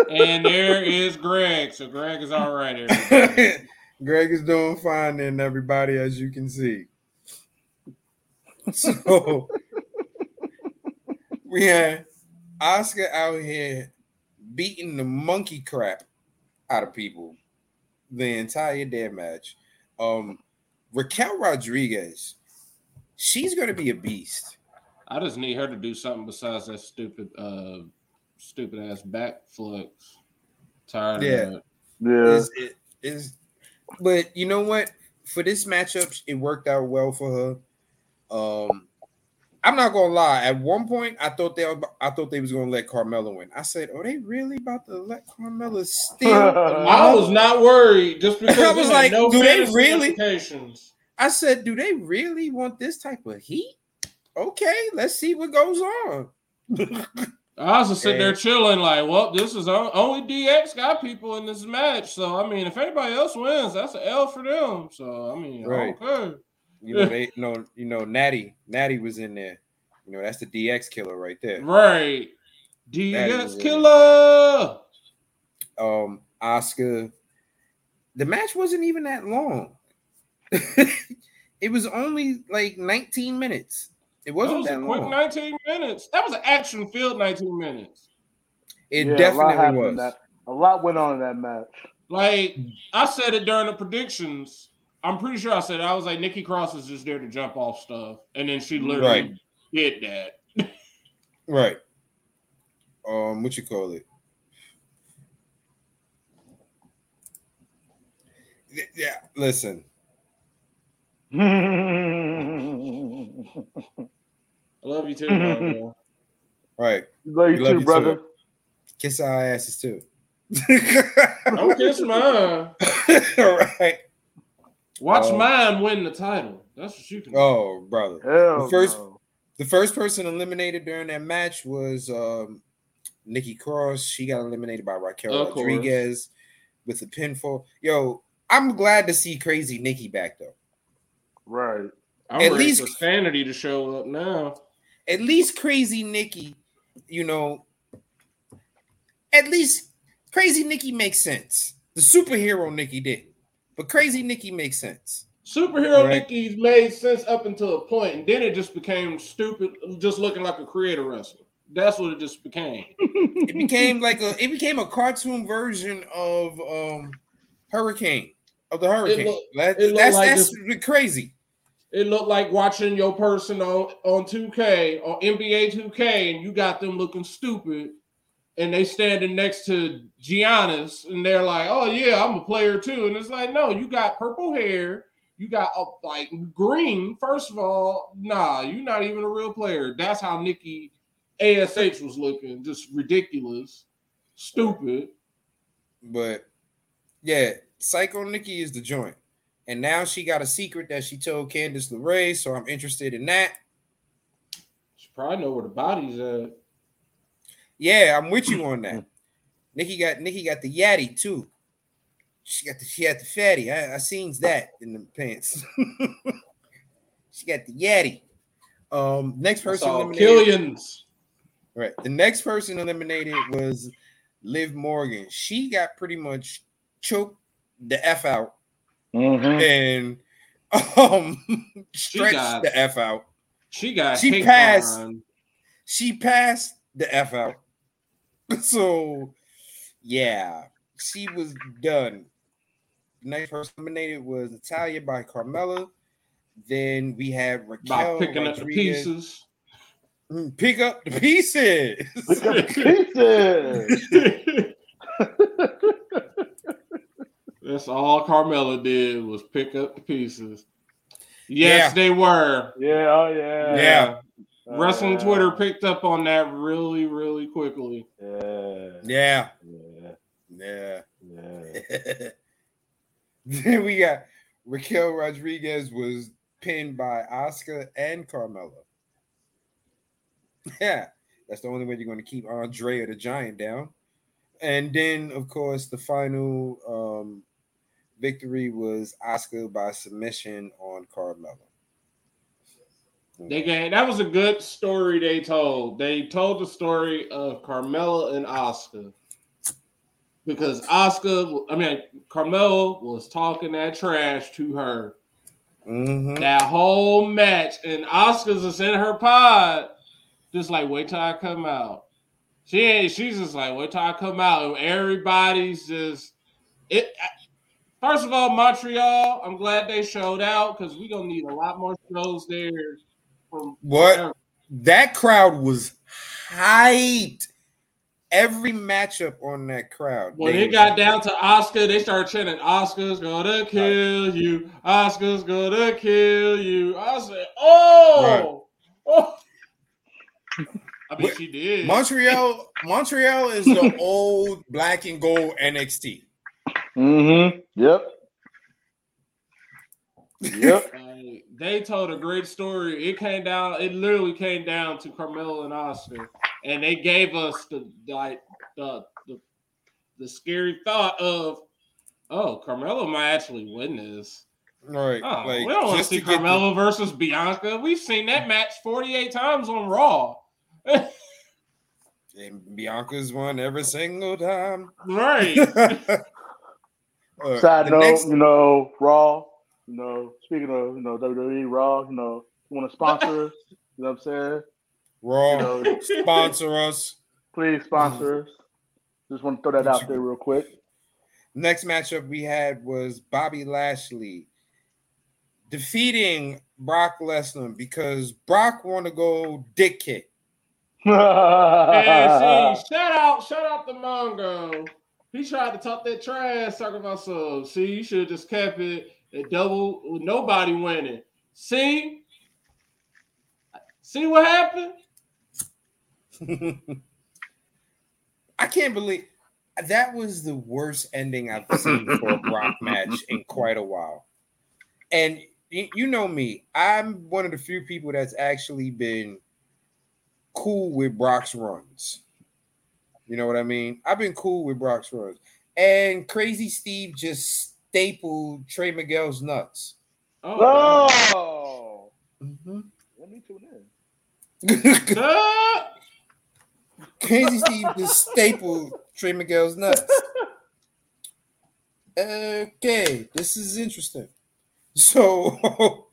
And there is Greg. So Greg is all right. Greg is doing fine, and everybody, as you can see. So we had Asuka out here beating the monkey crap out of people the entire damn match. Um, Raquel Rodriguez, she's going to be a beast. I just need her to do something besides that stupid, uh, stupid ass back flex. Tired yeah. of it. Yeah, it's, it is. But you know what? For this matchup, it worked out well for her. Um, I'm not gonna lie. At one point, I thought they, were, I thought they was gonna let Carmella win. I said, "Are they really about to let Carmella steal?" I was not worried just because I was like, no "Do they really?" I said, "Do they really want this type of heat?" Okay, let's see what goes on. I was just sitting there chilling like, well, this is only D X got people in this match. So, I mean, if anybody else wins, that's an L for them. So, I mean, right. Okay. You know, they, you know, you know, Natty, Natty was in there. You know, that's the D X killer right there. Right. D X killer. Um, Asuka. The match wasn't even that long. It was only like nineteen minutes. It wasn't that, was that long. nineteen minutes. That was an action-filled nineteen minutes. It yeah, definitely was. That, a lot went on in that match. Like, I said it during the predictions. I'm pretty sure I said it. I was like, Nikki Cross is just there to jump off stuff. And then she literally right. did that. Right. Um, what you call it? Yeah, listen. I love you too, bro. Right. Love you, you love too, you brother. Too. Kiss our asses too. Don't kiss mine. Right. Watch um, mine win the title. That's what you can do. Oh, brother. Hell the first, no. the first person eliminated during that match was um, Nikki Cross. She got eliminated by Raquel of Rodriguez course. with a pinfall. Yo, I'm glad to see Crazy Nikki back though. Right. I'm at ready least for sanity to show up now. At least Crazy Nikki, you know, at least Crazy Nikki makes sense. The superhero Nikki didn't, but Crazy Nikki makes sense. Superhero right? Nikki made sense up until a point, and then it just became stupid, just looking like a creator wrestler. That's what it just became. It became like a it became a cartoon version of um, Hurricane of the Hurricane. It look, that, it that's like that's this- crazy. It looked like watching your person on, on two K, on N B A two K, and you got them looking stupid, and they standing next to Giannis, and they're like, oh, yeah, I'm a player too. And it's like, no, you got purple hair. You got, uh, like, green. First of all, nah, you're not even a real player. That's how Nikki A S H was looking, just ridiculous, stupid. But, yeah, Psycho Nikki is the joint. And now she got a secret that she told Candice LeRae, so I'm interested in that. She probably know where the body's at. Yeah, I'm with you on that. Nikki got Nikki got the yatty too. She got the she had the fatty. I, I seen that in the pants. She got the yatty. Um, next person eliminated. Killians. Right. The next person eliminated was Liv Morgan. She got pretty much choked the F out. Mm-hmm. And um, stretched got, the F out. She got she passed. On. She passed the F out. So yeah, she was done. The next person eliminated was Natalia by Carmella. Then we had Raquel by picking Rodriguez. up the pieces. Pick up the pieces. Pick up the pieces. That's all Carmella did was pick up the pieces. Yes, yeah. They were. Yeah, oh yeah. Yeah. Oh, Wrestling yeah. Twitter picked up on that really, really quickly. Yeah. Yeah. Yeah. Yeah. yeah. Then we got Raquel Rodriguez was pinned by Asuka and Carmella. Yeah. That's the only way you're going to keep Andrea the Giant down. And then, of course, the final um victory was Asuka by submission on Carmella. They gave, that was a good story they told. They told the story of Carmella and Asuka. Because Asuka, I mean, Carmella was talking that trash to her. Mm-hmm. That whole match. And Asuka's just in her pod. Just like, wait till I come out. She ain't, she's just like, wait till I come out. Everybody's just it. First of all, Montreal, I'm glad they showed out because we're gonna need a lot more shows there. From what wherever. That crowd was hyped. Every matchup on that crowd. When it got down to Asuka, they started chanting, Asuka's gonna kill you, Asuka's gonna kill you. I said, oh, right. oh. I mean, she did. Montreal, Montreal is the old black and gold N X T. Mm-hmm. Yep. Yep. Uh, they told a great story. It came down. It literally came down to Carmella and Asuka, and they gave us the like the the, the scary thought of, oh, Carmella might actually win this. Right. Oh, like, we don't want to see Carmella the... versus Bianca. We've seen that match forty-eight times on Raw. And Bianca's won every single time. Right. uh, Side note, next... you know, Raw, you know, speaking of, you know, W W E, Raw, you know, you want to sponsor us? You know what I'm saying? Raw, you know, sponsor us. Please sponsor us. Just want to throw that out there real quick. Next matchup we had was Bobby Lashley defeating Brock Lesnar because Brock want to go dick kick. And see, shout out, shout out to Mongo. He tried to talk that trash, talking about some. See, you should have just kept it at double with nobody winning. See, see what happened? I can't believe. That was the worst ending I've seen for a Brock match in quite a while. And you know me. I'm one of the few people that's actually been cool with Brock's runs. You know what I mean? I've been cool with Brock's runs. And Crazy Steve just stapled Trey Miguel's nuts. Oh! oh. Mm-hmm. Let me tune in. Crazy Steve just stapled Trey Miguel's nuts. Okay, this is interesting. So,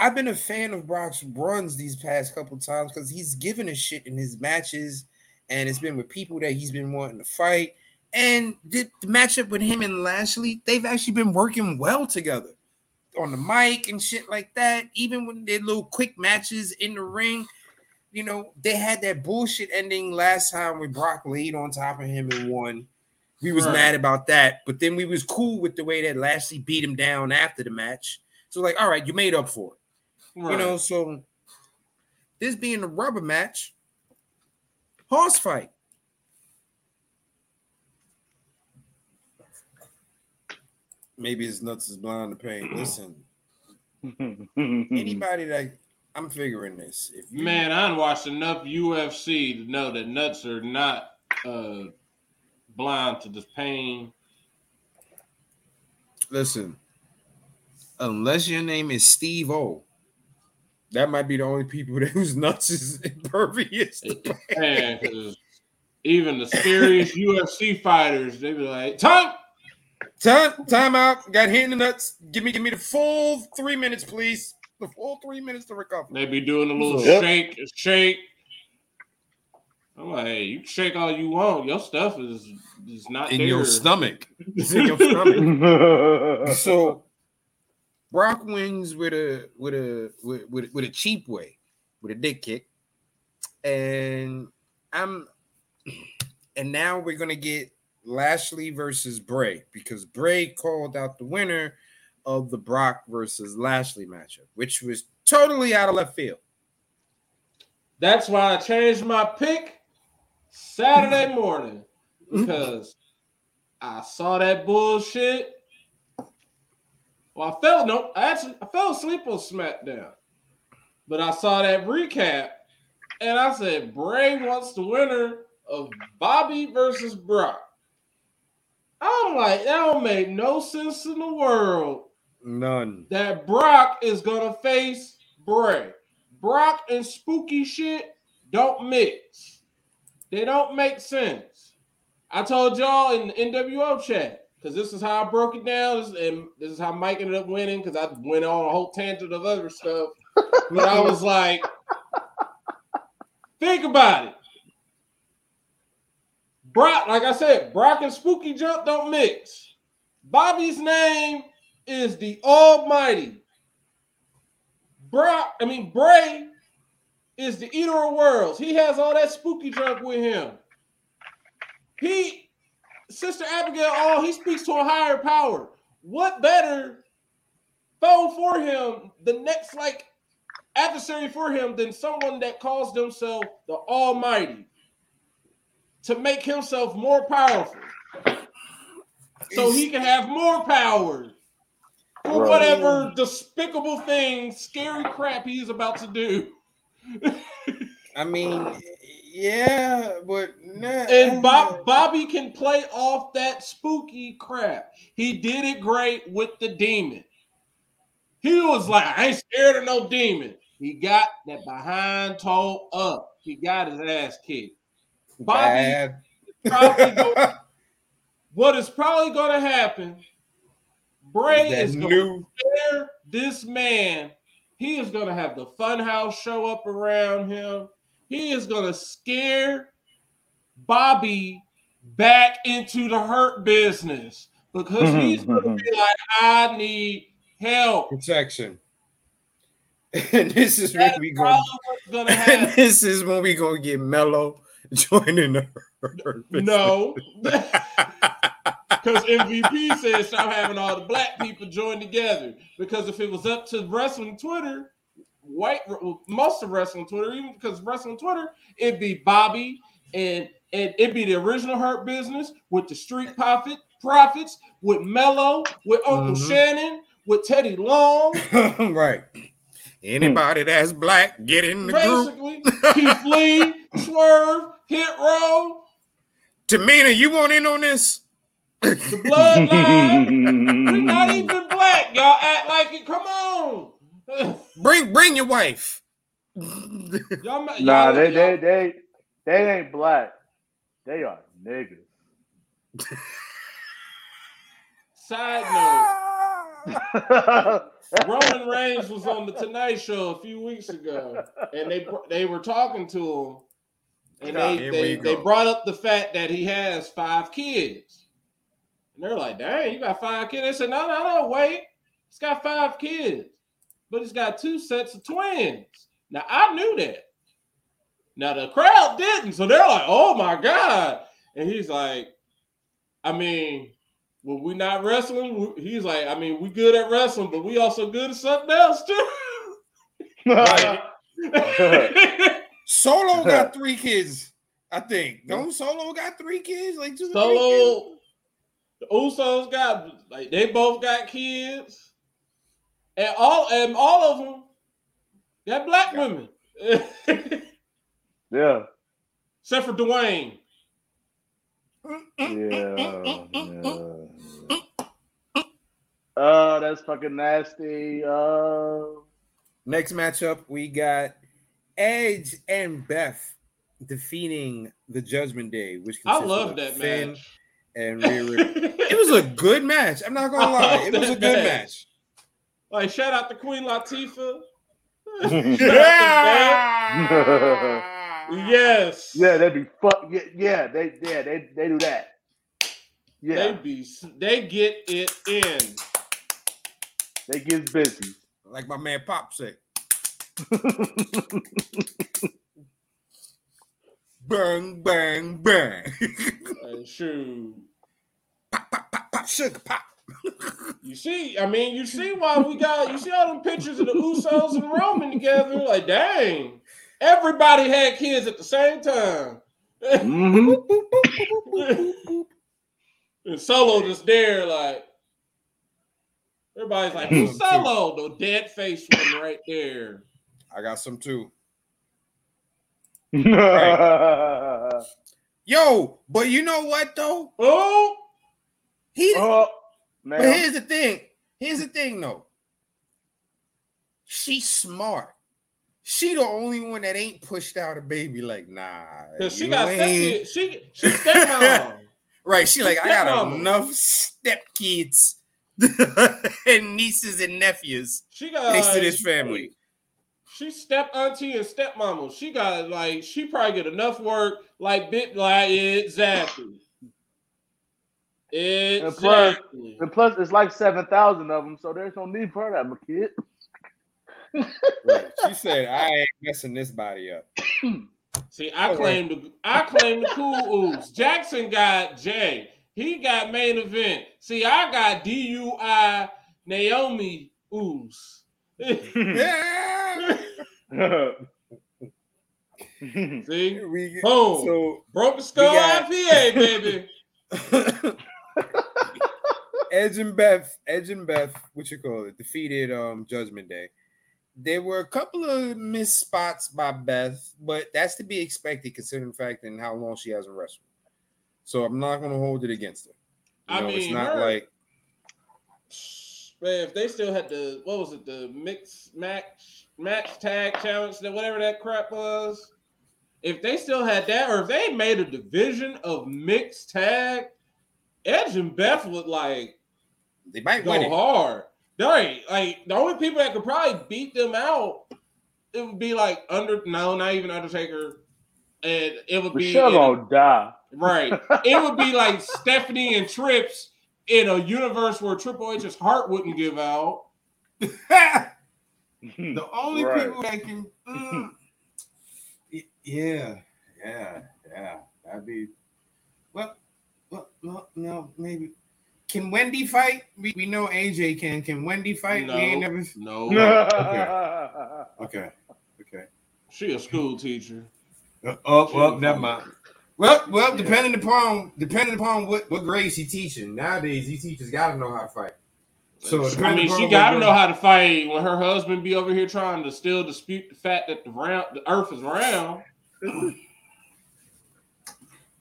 I've been a fan of Brock's runs these past couple times because he's given a shit in his matches, and it's been with people that he's been wanting to fight. And the matchup with him and Lashley, they've actually been working well together on the mic and shit like that. Even when their little quick matches in the ring. You know, they had that bullshit ending last time when Brock laid on top of him and won. We was right. mad about that, but then we was cool with the way that Lashley beat him down after the match. So like, all right, you made up for it. Right. You know, so this being a rubber match, horse fight. Maybe his nuts is blind to pain. Listen, anybody that... I'm figuring this. If you... Man, I've watched enough U F C to know that nuts are not uh, blind to the pain. Listen, unless your name is Steve O, that might be the only people that whose nuts is impervious to pain. Man, 'cause even the scariest U F C fighters, they be like, time, time, time out. Got hit in the nuts. Give me, give me the full three minutes, please. The full three minutes to recover. They be doing a little yep. shake, shake. I'm like, hey, you can shake all you want. Your stuff is, is not in there. Your stomach. It's in your stomach. So Brock wins with a with a with, with with a cheap way, with a dick kick, and I'm and now we're gonna get Lashley versus Bray because Bray called out the winner of the Brock versus Lashley matchup, which was totally out of left field. That's why I changed my pick Saturday morning because I saw that bullshit. Well, I fell no, I actually I fell asleep on SmackDown, but I saw that recap and I said Bray wants the winner of Bobby versus Brock. I'm like, that don't make no sense in the world. None. That Brock is gonna face Bray. Brock and spooky shit don't mix. They don't make sense. I told y'all in the N W O chat because this is how I broke it down, this, and this is how Mike ended up winning because I went on a whole tangent of other stuff. But I was like, think about it. Brock, like I said, Brock and Spooky Jump don't mix. Bobby's name is the Almighty. Brock, I mean, Bray is the Eater of Worlds. He has all that spooky junk with him. He, Sister Abigail, all he speaks to a higher power. What better foe for him, the next like adversary for him, than someone that calls themselves the Almighty? To make himself more powerful so he can have more power for whatever despicable thing, scary crap he's about to do. I mean, yeah, but nah. And Bob, Bobby can play off that spooky crap. He did it great with the demon. He was like, I ain't scared of no demon. He got that behind toe up. He got his ass kicked. Bobby probably gonna, what is probably going to happen, Bray is going to tear this man. He is going to have the funhouse show up around him. He is going to scare Bobby back into the hurt business because mm-hmm, he's going to mm-hmm. be like, I need help. Protection. And this is when we gonna, gonna and this is when we gonna get Mello joining the hurt business. No. Because M V P says stop having all the black people join together. Because if it was up to wrestling Twitter, white most of wrestling Twitter, even because wrestling Twitter, it'd be Bobby and and it'd be the original hurt business with the street profit profits, with Mello, with Uncle mm-hmm. Shannon, with Teddy Long. Right. Anybody that's black, get in the Basically, group. Basically, Keith Lee, Swerve, Hit Row. Tamina, you want in on this? The bloodline. We're not even black. Y'all act like it. Come on. Bring bring your wife. Y'all, y'all, nah, they, they, they, they ain't black. They are niggas. Side note. Roman Reigns was on the Tonight Show a few weeks ago, and they they were talking to him, and they they, they brought up the fact that he has five kids, and they're like, "Dang, you got five kids?" They said, "No, no, no, wait, he's got five kids, but he's got two sets of twins." Now I knew that. Now the crowd didn't, so they're like, "Oh my god!" And he's like, "I mean." When we're not wrestling, he's like, I mean, we good at wrestling, but we also good at something else, too. Solo got three kids, I think. Don't Solo got three kids? Like two Solo, kids? The Usos got, like, they both got kids. And all, and all of them, they're black women. Yeah. Except for Dwayne. Yeah, yeah. Oh, uh, that's fucking nasty. Uh... Next matchup, we got Edge and Beth defeating the Judgment Day, which I love that Finn match. And it was a good match. I'm not gonna lie, it was a good match. match. Like, shout out to Queen Latifah. Yeah. Yes. Yeah, they be fuck. Yeah, yeah, they yeah they they do that. Yeah, they be they get it in. They get busy. Like my man Pop said. Bang, bang, bang. And shoot. Pop, pop, pop, pop, sugar, pop. You see, I mean, you see why we got, you see all them pictures of the Usos and Roman together? Like, dang. Everybody had kids at the same time. Mm-hmm. And Solo just there, like, everybody's like, who's Solo? The dead face one right there. I got some too. Right. Yo, but you know what though? Oh, he. Oh, but here's the thing. Here's the thing though. She's smart. She the only one that ain't pushed out a baby. Like, nah. Cause she got step- she she stepmom. Right. She like, I got enough stepkids. And nieces and nephews. She got thanks to this family. She step auntie and stepmama. She got like she probably get enough work. Like bit like exactly. Exactly. And plus, and plus it's like seven thousand of them, so there's no need for that, my kid. Right. She said, "I ain't messing this body up." See, I oh, claim right. the I claim the cool ooze. Jackson got Jay. He got main event. See, I got D U I Naomi ooze. See? We, boom. So broke the skull got, I P A, baby. Edge and Beth, Edge and Beth, what you call it, defeated um Judgment Day. There were a couple of missed spots by Beth, but that's to be expected considering the fact and how long she hasn't wrestled. So I'm not going to hold it against her. You I know, mean, it's not her, like man, if they still had the what was it, the mix match match tag challenge, that whatever that crap was. If they still had that, or if they made a division of mixed tag, Edge and Beth would like they might go win it. hard. Right, like the only people that could probably beat them out, it would be like under no, not even Undertaker, and it would be gonna die. Right, it would be like Stephanie and Trips in a universe where Triple H's heart wouldn't give out. The only right. people that can, mm, yeah, yeah, yeah, that'd be well, well, well no, maybe. Can Wendy fight? We, we know A J can. Can Wendy fight? No. We ain't never... No. Okay. Okay. Okay. She a school teacher. Uh, oh, she well, never mind. Well, well, yeah. depending upon depending upon what, what grade she teaching. Nowadays, these teachers gotta know how to fight. So I mean, she gotta know how to fight when her husband be over here trying to still dispute the fact that the round the earth is round.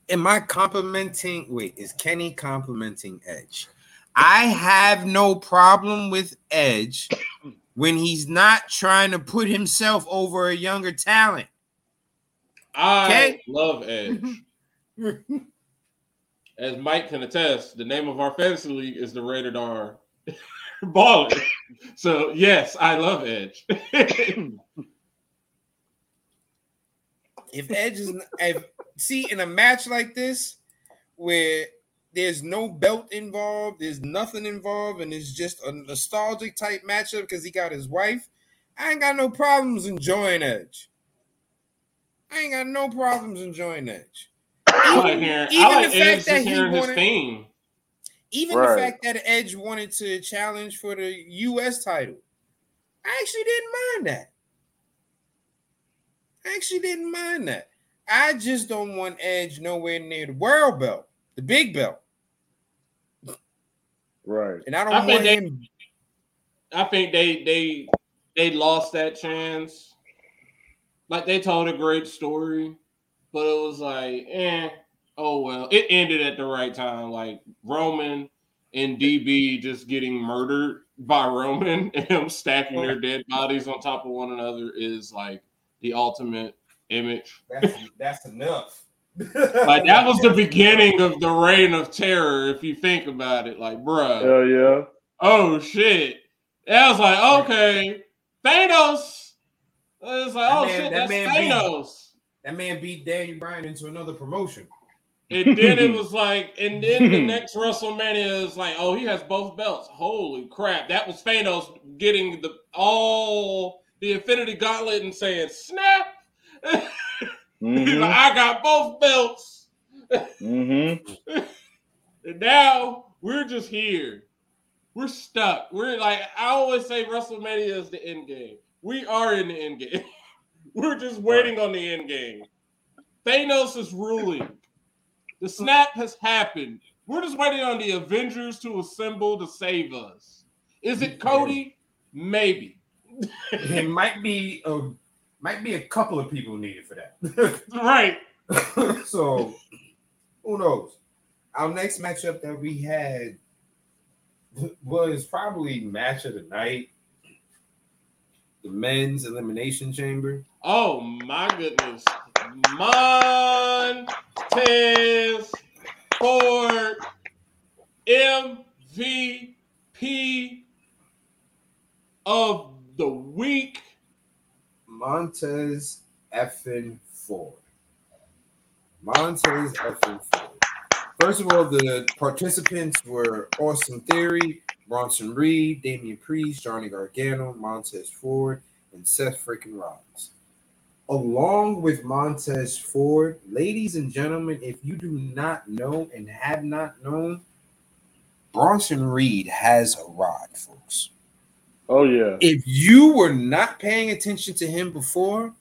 Am I complimenting? Wait, is Kenny complimenting Edge? I have no problem with Edge when he's not trying to put himself over a younger talent. I okay? love Edge. As Mike can attest, the name of our fantasy league is the Rated R Baller. So, yes, I love Edge. If Edge is... If, see, in a match like this, where there's no belt involved, there's nothing involved, and it's just a nostalgic type matchup because he got his wife, I ain't got no problems enjoying Edge. I ain't got no problems enjoying Edge. Even, like here, even I like the fact that he wanted, his theme. even right. the fact that Edge wanted to challenge for the U S title, I actually didn't mind that. I actually didn't mind that. I just don't want Edge nowhere near the world belt, the big belt. Right. And I don't I want think him. They, I think they they they lost that chance. Like they told a great story, but it was like, eh, oh well. It ended at the right time. Like Roman and D B just getting murdered by Roman and him stacking their dead bodies on top of one another is like the ultimate image. That's, that's enough. Like that was the beginning of the reign of terror. If you think about it, like, bruh. Hell yeah. Oh shit. That was like, okay, Thanos. It's like, oh shit, that's Thanos. That man beat Daniel Bryan into another promotion. And then it was like, and then the next WrestleMania is like, oh, he has both belts. Holy crap! That was Thanos getting the all the Infinity Gauntlet and saying, snap. Mm-hmm. Like, I got both belts. Mm-hmm. And now we're just here. We're stuck. We're like, I always say WrestleMania is the end game. We are in the end game. We're just waiting on the end game. Thanos is ruling. The snap has happened. We're just waiting on the Avengers to assemble to save us. Is it Cody? Maybe. It might be a Might be a couple of people needed for that. Right. So, who knows? Our next matchup that we had was probably match of the night. The men's elimination chamber. Oh, my goodness. Montez Ford, M V P of the week. Montez effing Ford. Montez effing Ford. First of all, the participants were Austin Theory, Bronson Reed, Damian Priest, Johnny Gargano, Montez Ford, and Seth freaking Rollins. Along with Montez Ford, ladies and gentlemen, if you do not know and have not known, Bronson Reed has a rod, folks. Oh, yeah. If you were not paying attention to him before,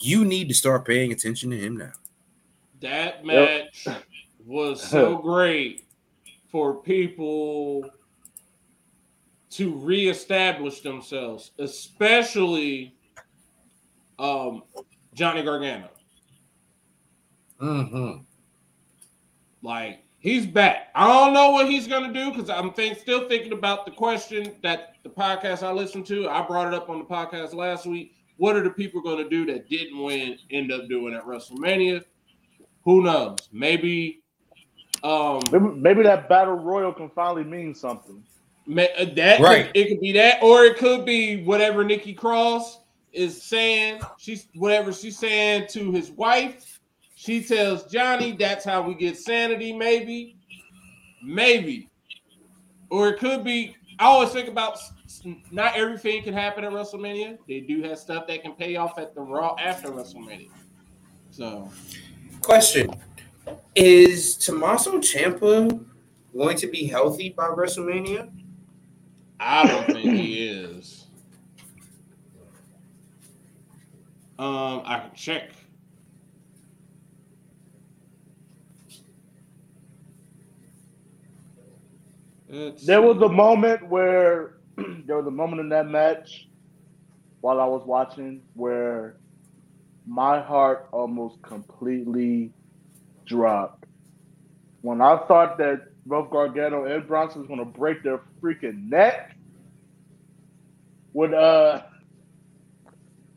you need to start paying attention to him now. That match yep. was so great for people to reestablish themselves, especially um, Johnny Gargano. Mm-hmm. Like, he's back. I don't know what he's going to do because I'm think, still thinking about the question that the podcast I listened to, I brought it up on the podcast last week. What are the people going to do that didn't win, end up doing at WrestleMania? Who knows? Maybe, um, maybe, maybe that battle royal can finally mean something. May, uh, that right. could, it could be that, or it could be whatever Nikki Cross is saying. She's whatever she's saying to his wife. She tells Johnny, "That's how we get sanity." Maybe, maybe, or it could be. I always think about. Not everything can happen at WrestleMania. They do have stuff that can pay off at the Raw after WrestleMania. So, question: is Tommaso Ciampa going to be healthy by WrestleMania? I don't think he is. Um, I can check. Let's there see. was a moment where. There was a moment in that match while I was watching where my heart almost completely dropped. When I thought that both Gargano and Bronson was going to break their freaking neck, when uh,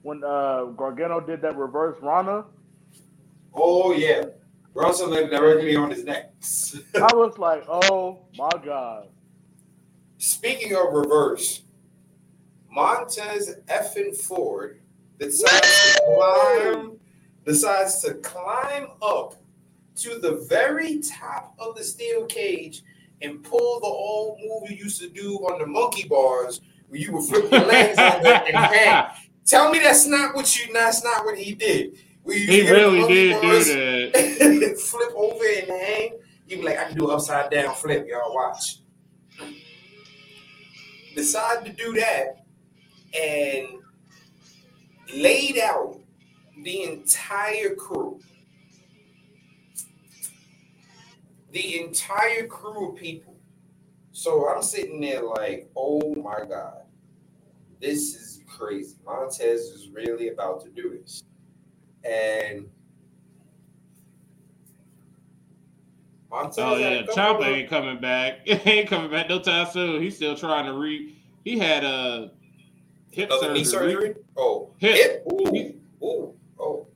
when uh, Gargano did that reverse Rana. Oh, yeah. Bronson landed directly on his neck. I was like, oh, my God. Speaking of reverse, Montez effing Ford decides to climb, decides to climb up to the very top of the steel cage and pull the old move you used to do on the monkey bars where you would flip your legs over and hang. Tell me that's not what you that's not what he did. He really did do that. Flip over and hang. You be like, I can do an upside down flip, y'all watch. Decided to do that and laid out the entire crew. The entire crew of people. So I'm sitting there like, oh my God, this is crazy. Montez is really about to do this. And Montez oh yeah, Ciampa ain't coming back. He ain't coming back no time soon. He's still trying to re. He had a hip surgery. Knee surgery. Oh, hip. hip. Ooh. Ooh. Oh.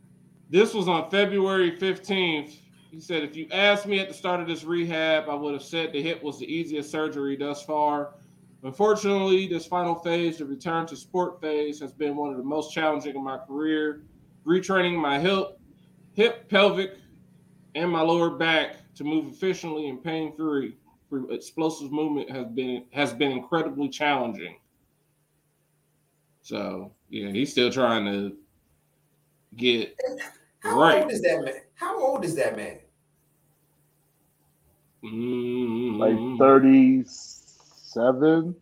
This was on February fifteenth. He said, "If you asked me at the start of this rehab, I would have said the hip was the easiest surgery thus far. Unfortunately, this final phase, the return to sport phase, has been one of the most challenging in my career. Retraining my hip, hip, pelvic, and my lower back." To move efficiently and pain-free through explosive movement has been has been incredibly challenging. So yeah, he's still trying to get how right. old is that man? How old is that man? Mm-hmm. Like thirty-seven.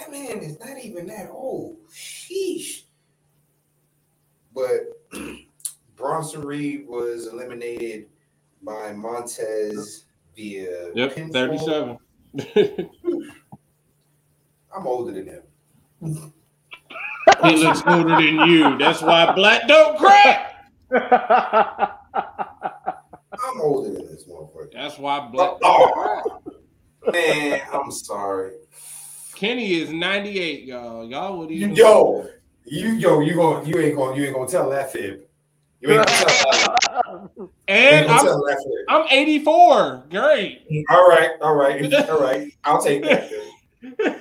That man is not even that old. Sheesh. But. Bronson Reed was eliminated by Montez via yep, pinfall. thirty-seven. I'm older than him. He looks older than you. That's why black don't crack. I'm older than this motherfucker. That's why black oh, don't crack. Man, I'm sorry. Kenny is ninety-eight, y'all. Y'all would even yo, you yo, you gonna you ain't gonna you ain't gonna tell that fib. You ain't gonna tell and I'm, tell I'm eighty-four. Great. All right, all right, all right. I'll take that. Dude.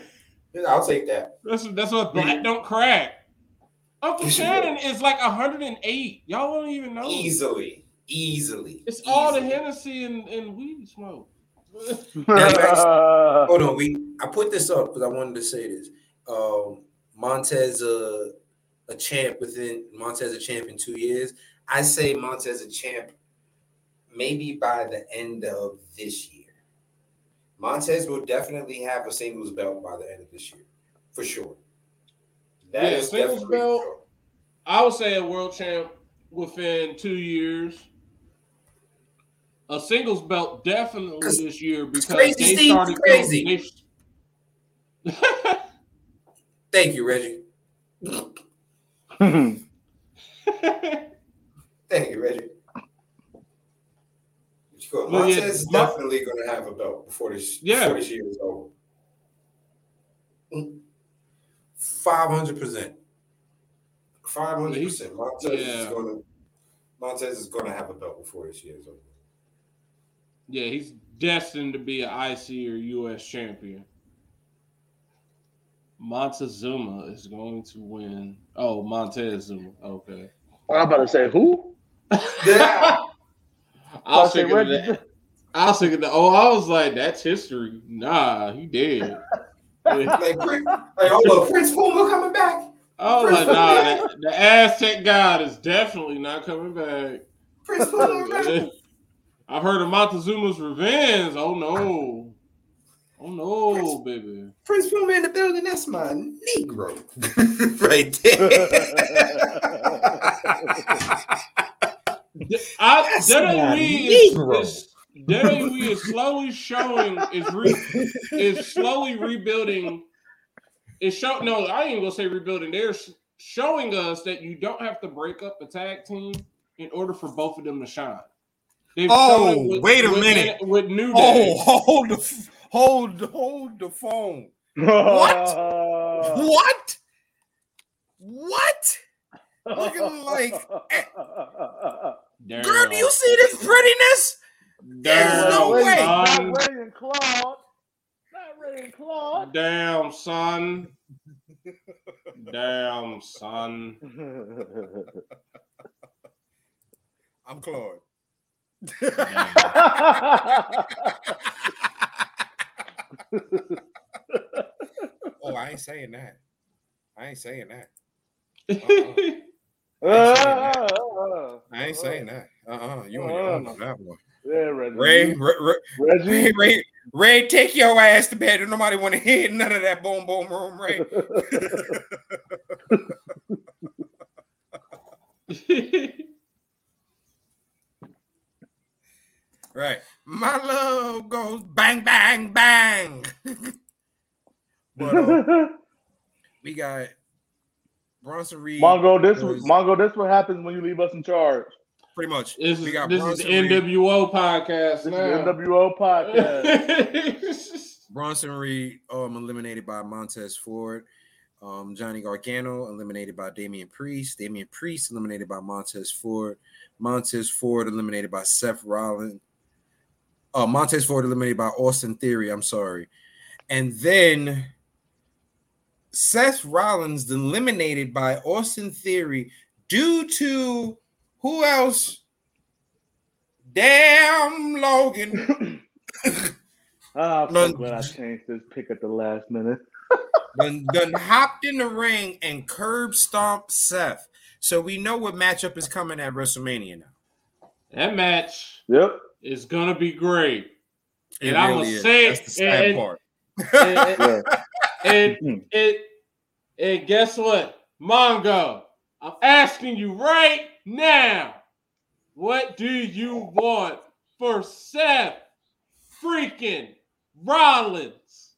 I'll take that. That's that's what black don't crack. Uncle Shannon is like one hundred eight. Y'all won't even know. Easily, easily. It's easily. All the Hennessy and, and weed smoke. uh, Hold on, we. I put this up because I wanted to say this. Um, Montez. Uh, A champ within Montez a champ in two years. I say Montez a champ maybe by the end of this year. Montez will definitely have a singles belt by the end of this year, for sure. That yeah, is singles belt. True. I would say a world champ within two years. a singles belt definitely this year because crazy they started crazy. Thank you, Reggie. Thank you, Reggie. Well, yeah, Montez is definitely going to have a belt before this, yeah. before this year is over. five hundred percent. five hundred percent. Montez yeah. is going to Montez is going to have a belt before this year is over. Yeah, he's destined to be an I C or U S champion. Montezuma is going to win. Oh, Montezuma. Okay. I'm about to say who? Yeah. I'll say that. I'll say that. Oh, I was like, that's history. Nah, he dead. Like, like, hold on, Prince Puma coming back. Oh, like, nah, that, the Aztec God is definitely not coming back. Prince Puma. I've heard of Montezuma's Revenge. Oh no, oh no, Prince, baby. Prince Puma in the building. That's my Negro right there. I, W W E is, is, W W E is slowly showing is re, is slowly rebuilding. Is show no, I ain't gonna say rebuilding. They're showing us that you don't have to break up a tag team in order for both of them to shine. They've oh, with, wait a with, minute! With New Day. Oh, hold the hold hold the phone. What? What? What? Looking like, Damn. Girl, do you see this prettiness? Damn. There's no way. Son. Not Ray and Claude. Not Ray and Claude. Damn, son. Damn, son. I'm Claude. Oh, I ain't saying that. I ain't saying that. Uh-uh. I ain't saying that. Uh uh-uh. uh. You don't know that one. Yeah, Reggie. Ray, Ray, Ray, Reggie. Ray, Ray, take your ass to bed. And nobody want to hear none of that boom, boom, room, Ray. Right. My love goes bang, bang, bang. But uh, we got. Bronson Reed. Mongo, this was, Mongo, this what happens when you leave us in charge. Pretty much. This is, we got this is N W O podcast. This is N W O podcast. Bronson Reed um, eliminated by Montez Ford. Um, Johnny Gargano eliminated by Damian Priest. Damian Priest eliminated by Montez Ford. Montez Ford eliminated by Seth Rollins. Uh, Montez Ford eliminated by Austin Theory. I'm sorry. And then... Seth Rollins eliminated by Austin Theory due to who else? Damn, Logan. Ah, oh, I'm glad I changed this pick at the last minute. Then hopped in the ring and curb stomped Seth. So we know what matchup is coming at WrestleMania now. That match yep. is going to be great. It and I'm going to say it. That's the sad and, part. And, and, yeah. And mm-hmm. it and guess what, Mongo? I'm asking you right now, what do you want for Seth freaking Rollins?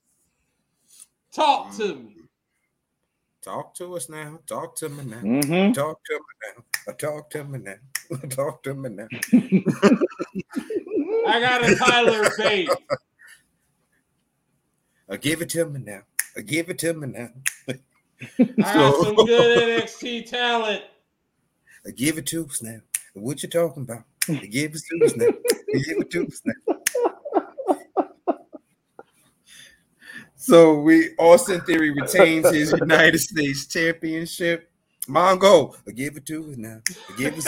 Talk to me. Talk to us now. Talk to me now. Mm-hmm. Talk to me now. Talk to me now. Talk to me now. I got a Tyler Bate. I give it to me now. I give it to me now. I got some good N X T talent. I give it to us now. What you talking about? I give it to us now. I give it to us now. So we Austin Theory retains his United States Championship. Mongo, I give it to us now. I give it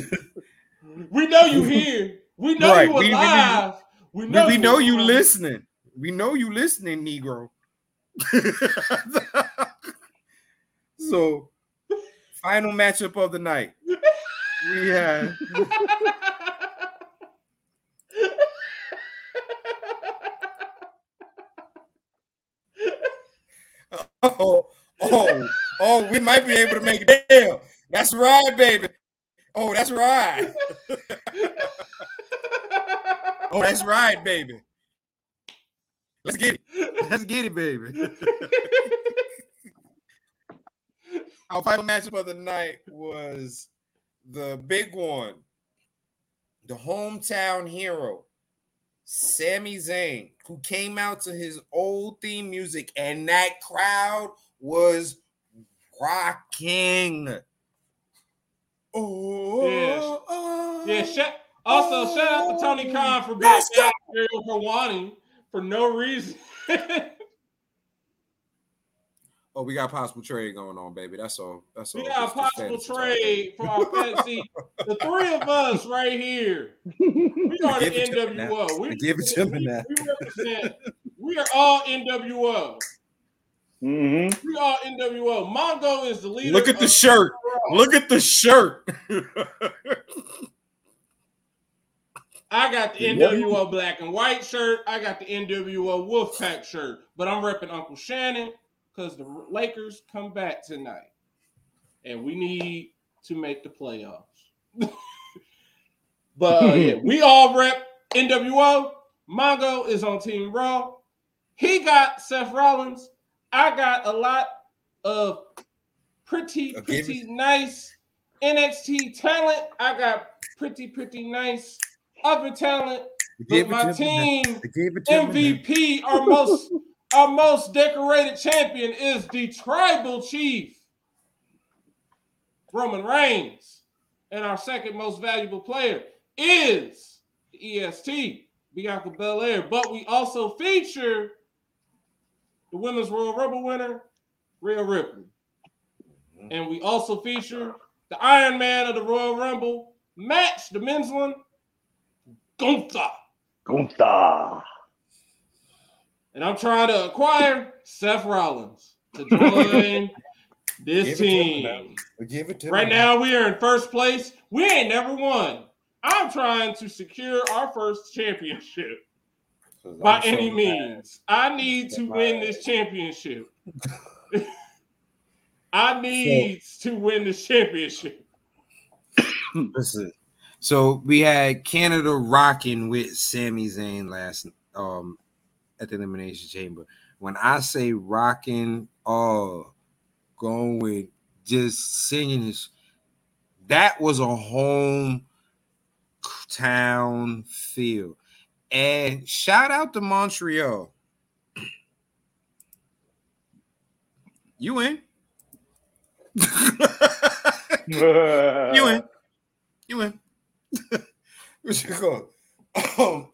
to us now. We know you here. We know right. you alive. We, we, we, We know, we, we know you listening. We know you listening, Negro. So, final matchup of the night. We have oh, oh, oh, we might be able to make a deal. That's right, baby. Oh, that's right. Oh, that's right, baby. Let's get it. Let's get it, baby. Our final matchup of the night was the big one. The hometown hero, Sami Zayn, who came out to his old theme music, and that crowd was rocking. Oh, yeah. Oh, yeah. Shout, also, oh, shout out to Tony Khan for being out for wanting for no reason. Oh, we got a possible trade going on, baby. That's all. That's all. We got a possible trade for our fantasy. The three of us right here. We are the N W O. We give it to me now. We represent. We are all N W O. Mm-hmm. We are N W O. Mongo is the leader. Look at the shirt. Look at the shirt. I got the N W O black and white shirt. I got the N W O Wolfpack shirt. But I'm repping Uncle Shannon because the Lakers come back tonight. And we need to make the playoffs. But uh, yeah, we all rep N W O. Mongo is on Team Raw. He got Seth Rollins. I got a lot of pretty, pretty nice N X T talent. I got pretty, pretty nice other talent. But my team M V P, our most, our most decorated champion, is the Tribal Chief, Roman Reigns. And our second most valuable player is the E S T, Bianca Belair. But we also feature the Women's Royal Rumble winner, Rhea Ripley. And we also feature the Iron Man of the Royal Rumble match, the men's one, Gunther. Gunther. And I'm trying to acquire Seth Rollins to join this team. Give it to right me. Now we are in first place. We ain't never won. I'm trying to secure our first championship. By I'm any so means, I need to win head. this championship. I need so, to win this championship. Listen, so we had Canada rocking with Sami Zayn last um at the Elimination Chamber. When I say rocking, oh, going with just singing his, that was a hometown feel. And shout out to Montreal. You in? you in? You in? What's your call? Um,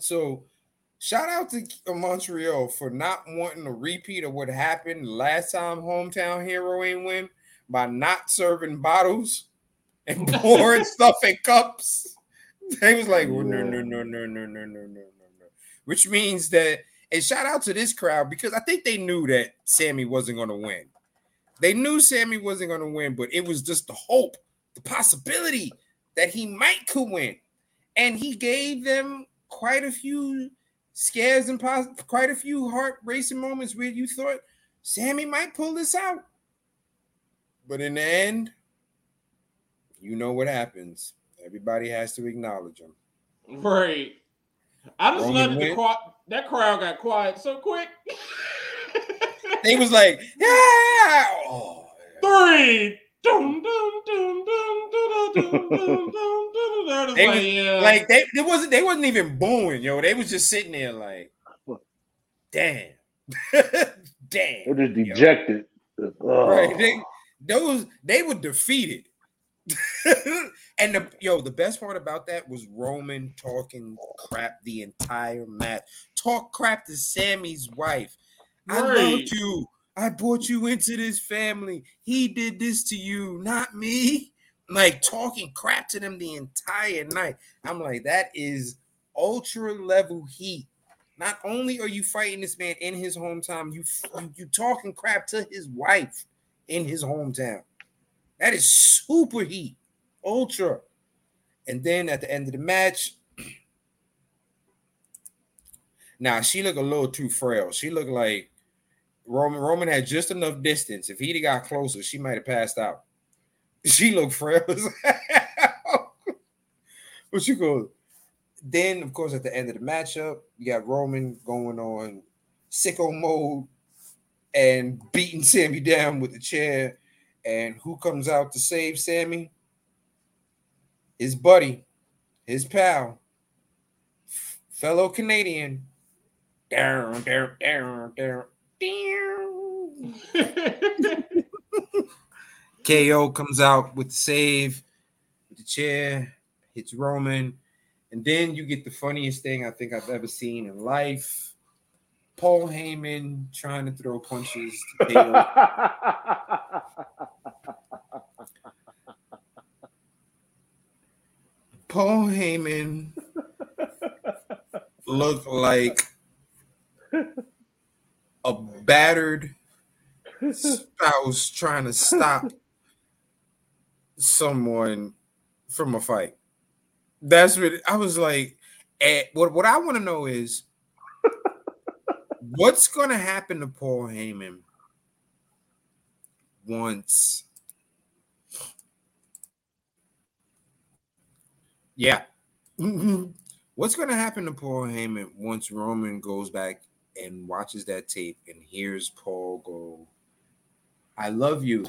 so, shout out to Montreal for not wanting a repeat of what happened last time. Hometown hero ain't win by not serving bottles and pouring stuff in cups. They was like, oh, no, no, no, no, no, no, no, no, no, no. Which means that, and shout out to this crowd, because I think they knew that Sammy wasn't going to win. They knew Sammy wasn't going to win, but it was just the hope, the possibility that he might could win. And he gave them quite a few scares and pos- quite a few heart-racing moments where you thought Sammy might pull this out. But in the end, you know what happens. Everybody has to acknowledge him. Right. I just Roman love that, qu- that crowd got quiet so quick. They was like, yeah! Oh, three! Dum, dum, dum, dum, dum, dum, dum, dum, dum. They like, was, yeah. like they, they wasn't they wasn't even booing, yo. They was just sitting there like, damn. Damn. They're just dejected. Oh. Right. They, those, they were defeated. And the, yo, the best part about that was Roman talking crap the entire match. Talk crap to Sammy's wife. Right. I loved you. I brought you into this family. He did this to you, not me. Like talking crap to them the entire night. I'm like, that is ultra level heat. Not only are you fighting this man in his hometown, you you talking crap to his wife in his hometown. That is super heat, ultra. And then at the end of the match, now she looked a little too frail. She looked like Roman. Roman had just enough distance. If he'd have got closer, she might have passed out. She looked frail as hell. What you call it? Then, of course, at the end of the matchup, you got Roman going on sicko mode and beating Sammy down with the chair. And who comes out to save Sammy? His buddy, his pal, f- fellow Canadian. Down, down, down, down, down. K O comes out with the save, with the chair, hits Roman. And then you get the funniest thing I think I've ever seen in life. Paul Heyman trying to throw punches to K O. Paul Heyman looked like a battered spouse trying to stop someone from a fight. That's what I was like. Eh, what what I want to know is what's going to happen to Paul Heyman once? Yeah. What's going to happen to Paul Heyman once Roman goes back and watches that tape and hears Paul go, I love you.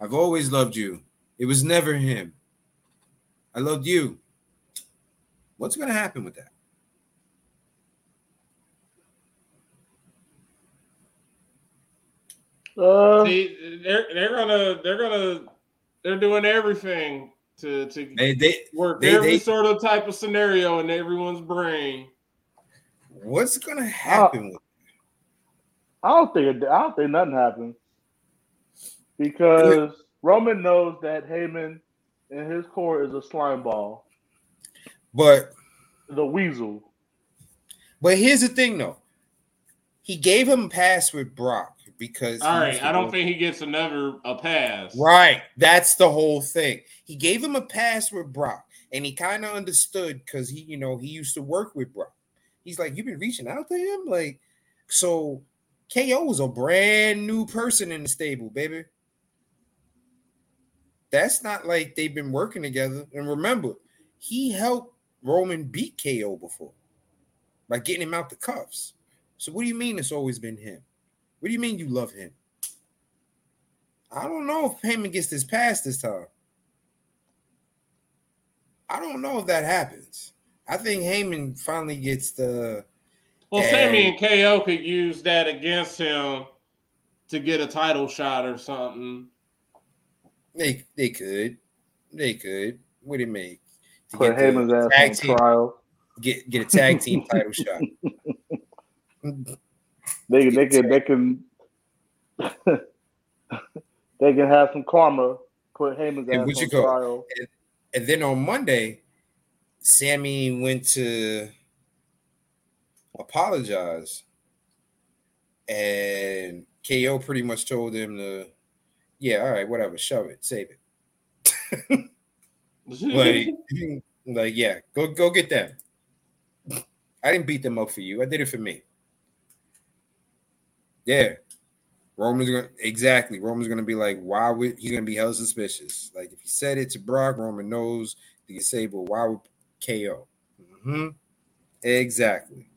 I've always loved you. It was never him. I loved you. What's going to happen with that? Uh, See, they're they're gonna they're gonna they're doing everything to to they, they, work they, every they, sort of type of scenario in everyone's brain. What's gonna happen? I, with I don't think it, I don't think nothing happens because Roman knows that Heyman in his core is a slime ball. But the weasel. But here's the thing, though. He gave him a pass with Brock because all right, I don't think he gets another a pass. Right, that's the whole thing. He gave him a pass with Brock, and he kind of understood because he, you know, he used to work with Brock. He's like, you've been reaching out to him, like so. K O is a brand new person in the stable, baby. That's not like they've been working together. And remember, he helped Roman beat K O before by getting him out the cuffs. So what do you mean it's always been him? What do you mean you love him? I don't know if Heyman gets this pass this time. I don't know if that happens. I think Heyman finally gets the... Well, Sammy and K O could use that against him to get a title shot or something. They they could. They could. What do you mean? To put Heyman's ass on team, trial. Get, get a tag team title shot. They they can they can they can have some karma. Put Heyman's ass on trial. And, and then on Monday, Sammy went to apologize, and K O pretty much told him to, yeah, all right, whatever, shove it, save it. like, like, yeah, go go get them. I didn't beat them up for you. I did it for me. Yeah, Roman's gonna exactly. Roman's gonna be like, why would he's gonna be hella suspicious? Like if he said it to Brock, Roman knows the disabled. Why would K O? Mm-hmm. Exactly.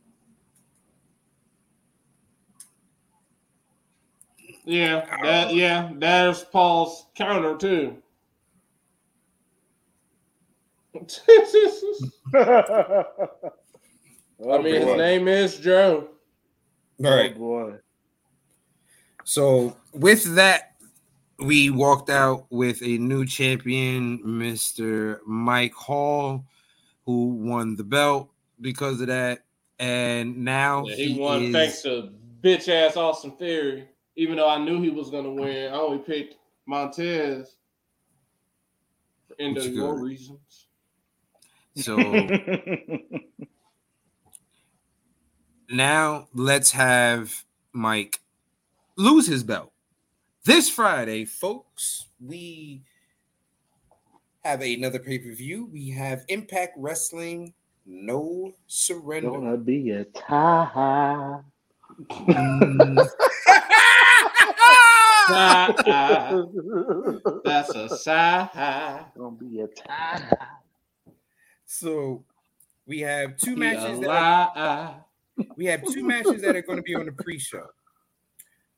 Yeah, that, yeah, there's Paul's counter too. I mean, his name is Joe. All right. Oh boy. So with that, we walked out with a new champion, Mister Mike Hall, who won the belt because of that. And now yeah, he, he won is... thanks to bitch ass Austin Theory. Even though I knew he was gonna win, I only picked Montez for N W O reasons. So now let's have Mike lose his belt. This Friday, folks, we have another pay-per-view. We have Impact Wrestling, No Surrender. Gonna be a tie. sigh. That's a sigh. Gonna be a tie. So we have two be matches that are, we have two matches that are going to be on the pre-show.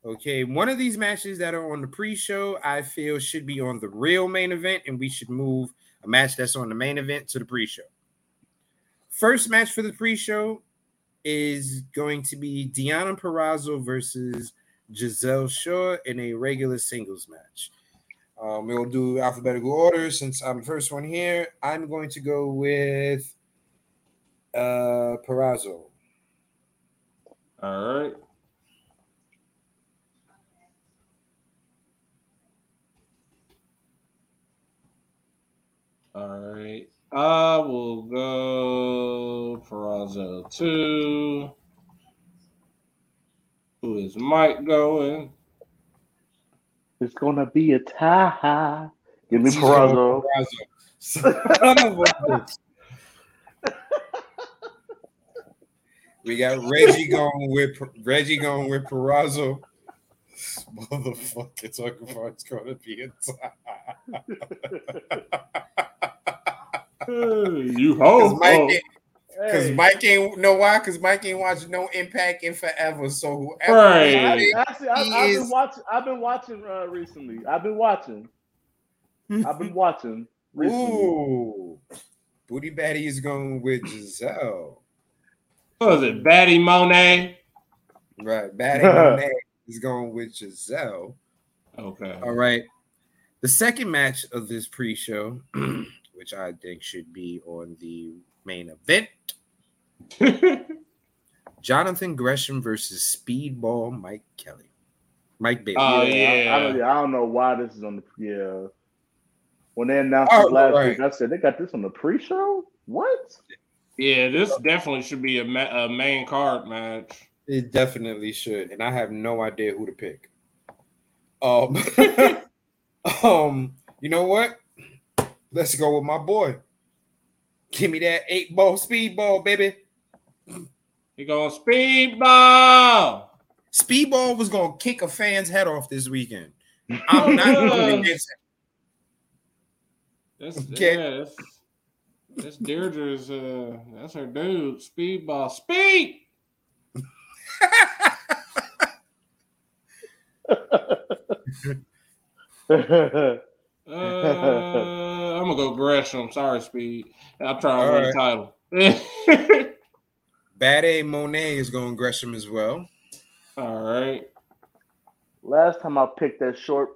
Okay, one of these matches that are on the pre-show, I feel should be on the real main event, and we should move a match that's on the main event to the pre-show. First match for the pre-show is going to be Deonna Purrazzo versus Giselle Shaw in a regular singles match. Um, we'll do alphabetical order since I'm the first one here. I'm going to go with uh, Purrazzo. All right. All right. I will go Purrazzo two. Who is Mike going? It's gonna be a tie. Give me Purrazzo. We got Reggie going with Reggie going with Purrazzo. Motherfucker, talking about it's gonna be a tie. You hope. Because hey. Mike ain't know why. Because Mike ain't watched no Impact in forever. So whoever, right. It, Actually, I, I've is... been watching. I've been watching uh, recently. I've been watching. I've been watching recently. Ooh, Booty Batty is going with Giselle. What was it, Batty Moné? Right, Batty Moné is going with Giselle. Okay. All right. The second match of this pre-show, which I think should be on the main event. Jonathan Gresham versus Speedball Mike Kelly. Mike Bailey. Oh, yeah. yeah. I, I, don't, I don't know why this is on the yeah. When they announced oh, it last right. week, I said, they got this on the pre-show? What? Yeah, this definitely should be a, ma- a main card match. It definitely should. And I have no idea who to pick. Um, um, you know what? Let's go with my boy. Give me that eight ball speedball, baby. He going speedball. Speedball was gonna kick a fan's head off this weekend. I'm not going against it. That's okay. Yeah, that's, that's Deirdre's. Uh, that's her dude. Speedball, speed. uh, I'm gonna go Gresham. Sorry, Speed. I'm trying to win right. the title. Batty Moné is going Gresham as well. All right. Last time I picked that short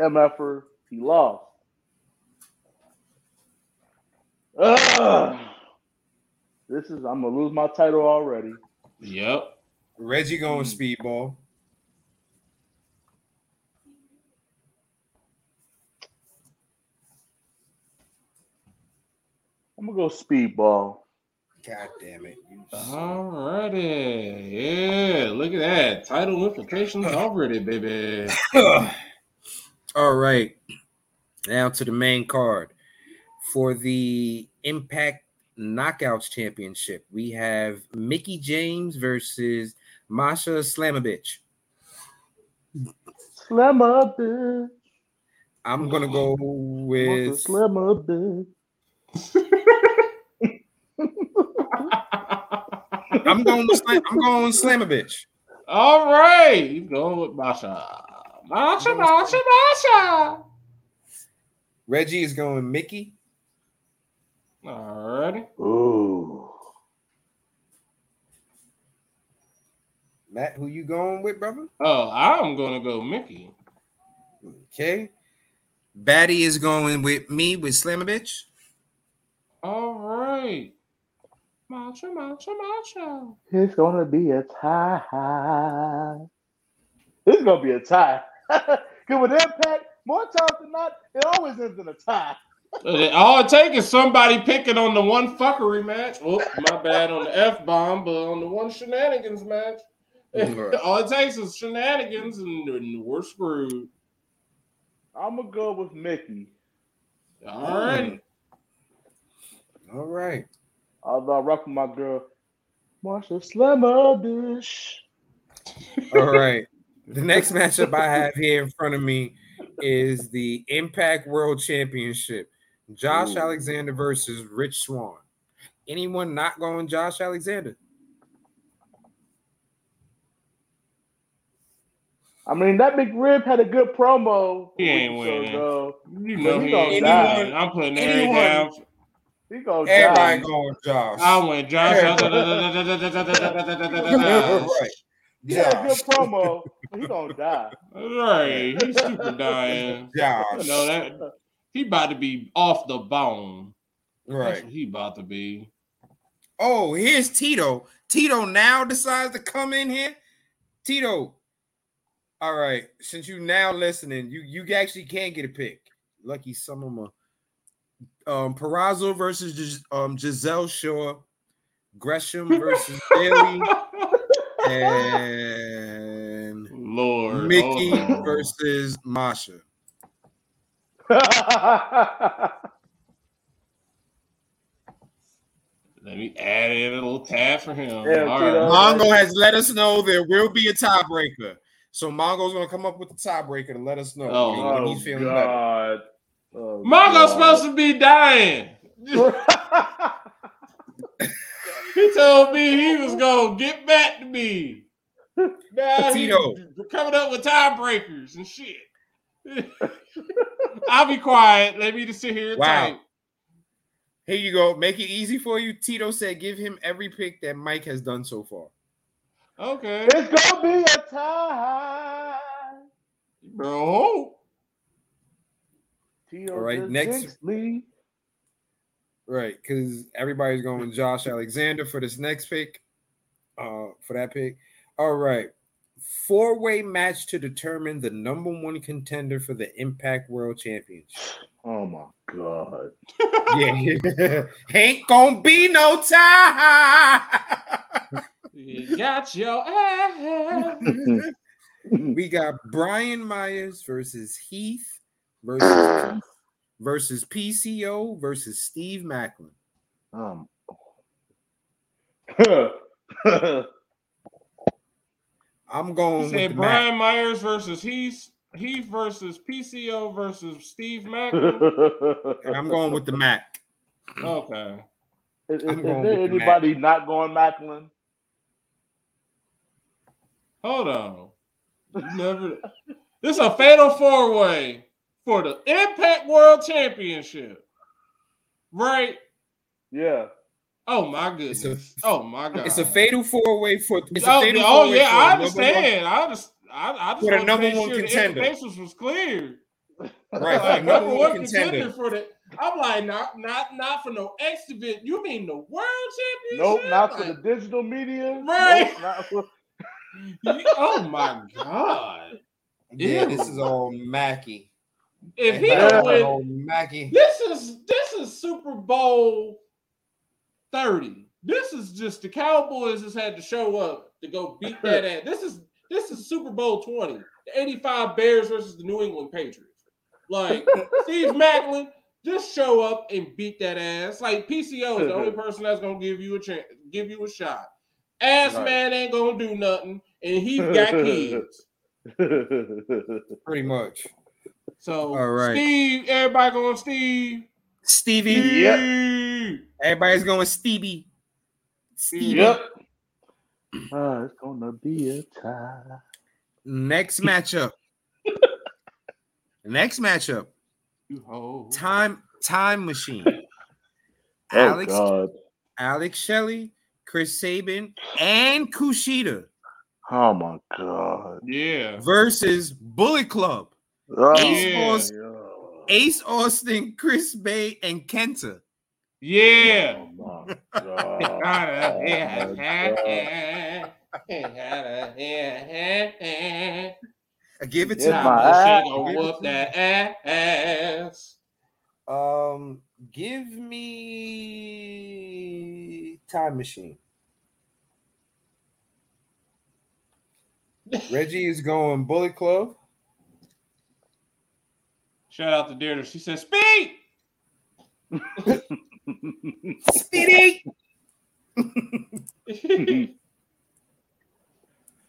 M F-er, he lost. Ugh. This is I'm gonna lose my title already. Yep. Reggie going mm-hmm. Speedball. I'm gonna go Speedball. God damn it. Alrighty. Yeah, look at that. Title implications already, baby. All right. Now to the main card. For the Impact Knockouts Championship, we have Mickie James versus Masha Slamovich. Slamovich. I'm gonna go with Slamovich. I'm going to slam, I'm going to slam a bitch. All right, you going with Masha. Masha, Masha, Masha. Reggie is going Mickie. All right. Ooh. Matt, who you going with, brother? Oh, I'm going to go Mickie. Okay. Batty is going with me with Slam a Bitch. All right. Macho, macho, macho. It's gonna be a tie. It's gonna be a tie. Because with Impact, more times than not, it always ends in a tie. All it takes is somebody picking on the one fuckery match. Oops, my bad on the F bomb, but on the one shenanigans match. Right. All it takes is shenanigans, and we're screwed. I'm gonna go with Mickie. All right. All right. Although I rock with my girl, Marsha Slamovich. All right. The next matchup I have here in front of me is the Impact World Championship. Josh Ooh. Alexander versus Rich Swann. Anyone not going Josh Alexander? I mean, that McRib had a good promo. He ain't winning. So, you know, he, he ain't winning. I'm putting everything down. He goes Everybody going Josh. I went Josh. Right. Yeah, Josh. Good promo. He gonna die. Right, he's super dying. Josh, you know that he about to be off the bone. Right, that's what he about to be. Oh, here's Tito. Tito now decides to come in here. Tito, all right. Since you now listening, you you actually can get a pick. Lucky some of my um, Perazzo versus Gis- um, Giselle Shaw, Gresham versus Bayley. And Lord Mickey oh. versus Masha. Let me add in a little tab for him. Yeah, All right. Mongo has let us know there will be a tiebreaker. So Mongo's gonna come up with the tiebreaker to let us know oh, when, oh when he's feeling God. better. Oh, Mongo's God. supposed to be dying. He told me he was gonna get back to me. Now Tito coming up with tiebreakers and shit. I'll be quiet. Let me just sit here and wow. type. Here you go. Make it easy for you. Tito said, "Give him every pick that Mike has done so far." Okay, it's gonna be a tie, bro. Tito, all right, next. Right, because everybody's going Josh Alexander for this next pick, uh, for that pick. All right, four-way match to determine the number one contender for the Impact World Championship. Oh, my God. Yeah. Ain't gonna be no time. You got your ass. We got Brian Myers versus Heath versus Keith. Versus P C O versus Steve Macklin. Um. I'm going. You with said Brian Mac- Myers versus Heath, Heath versus P C O versus Steve Macklin. And I'm going with the Mac. Okay. Is, is, is there anybody the not going Macklin? Hold on. Never. This is a fatal four way. For the Impact World Championship, right? Yeah. Oh my goodness! A, oh my God! It's a fatal four-way for. It's oh, a fatal oh four-way yeah, for I understand. I just, I, I just for the number one sure contender. The basis was clear. Right, like, number, number one contender. contender for the. I'm like, not, not, not for no exhibit. You mean the World Championship? Nope, not like, for the digital media. Right. Nope, not for... Oh my God! Yeah, ew. This is all Mackie. If he don't win, Mackie. this is this is Super Bowl thirty. This is just the Cowboys just had to show up to go beat that ass. This is this is Super Bowl twenty. The eighty-five Bears versus the New England Patriots. Like Steve Macklin, just show up and beat that ass. Like P C O is the only person that's gonna give you a chance, give you a shot. Ass right. man ain't gonna do nothing, and he got kids. Pretty much. So, all right. Steve, everybody going Steve. Stevie. Yep. Everybody's going Stevie. Stevie. Yep. Oh, it's going to be a tie. Next matchup. Next matchup. Time Time Machine. Oh, Alex, God. Alex Shelley, Chris Sabin, and Kushida. Oh, my God. Yeah. Versus Bullet Club. Oh, Ace, yeah. Austin, Ace Austin, Chris Bay, and Kenta. Yeah. Oh my God. Oh my God. I give it to him. Um, give me Time Machine. Reggie is going Bullet Club. Shout out to Deirdre. She said, Speed! Speedy!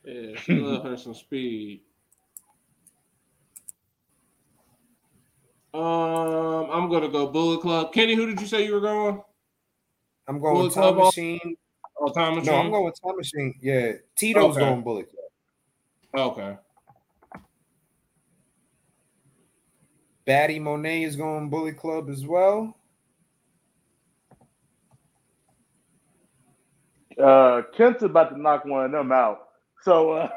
Yeah, she loves her some speed. Um, I'm going to go Bullet Club. Kenny, who did you say you were going? I'm going Bullet Time Club Machine. Oh, Time Machine? No, I'm going with Time Machine. Yeah, Tito's okay. going Bullet Club. Okay. Batty Monet is going Bullet Club as well. Uh, Kent's about to knock one of them out. So, uh,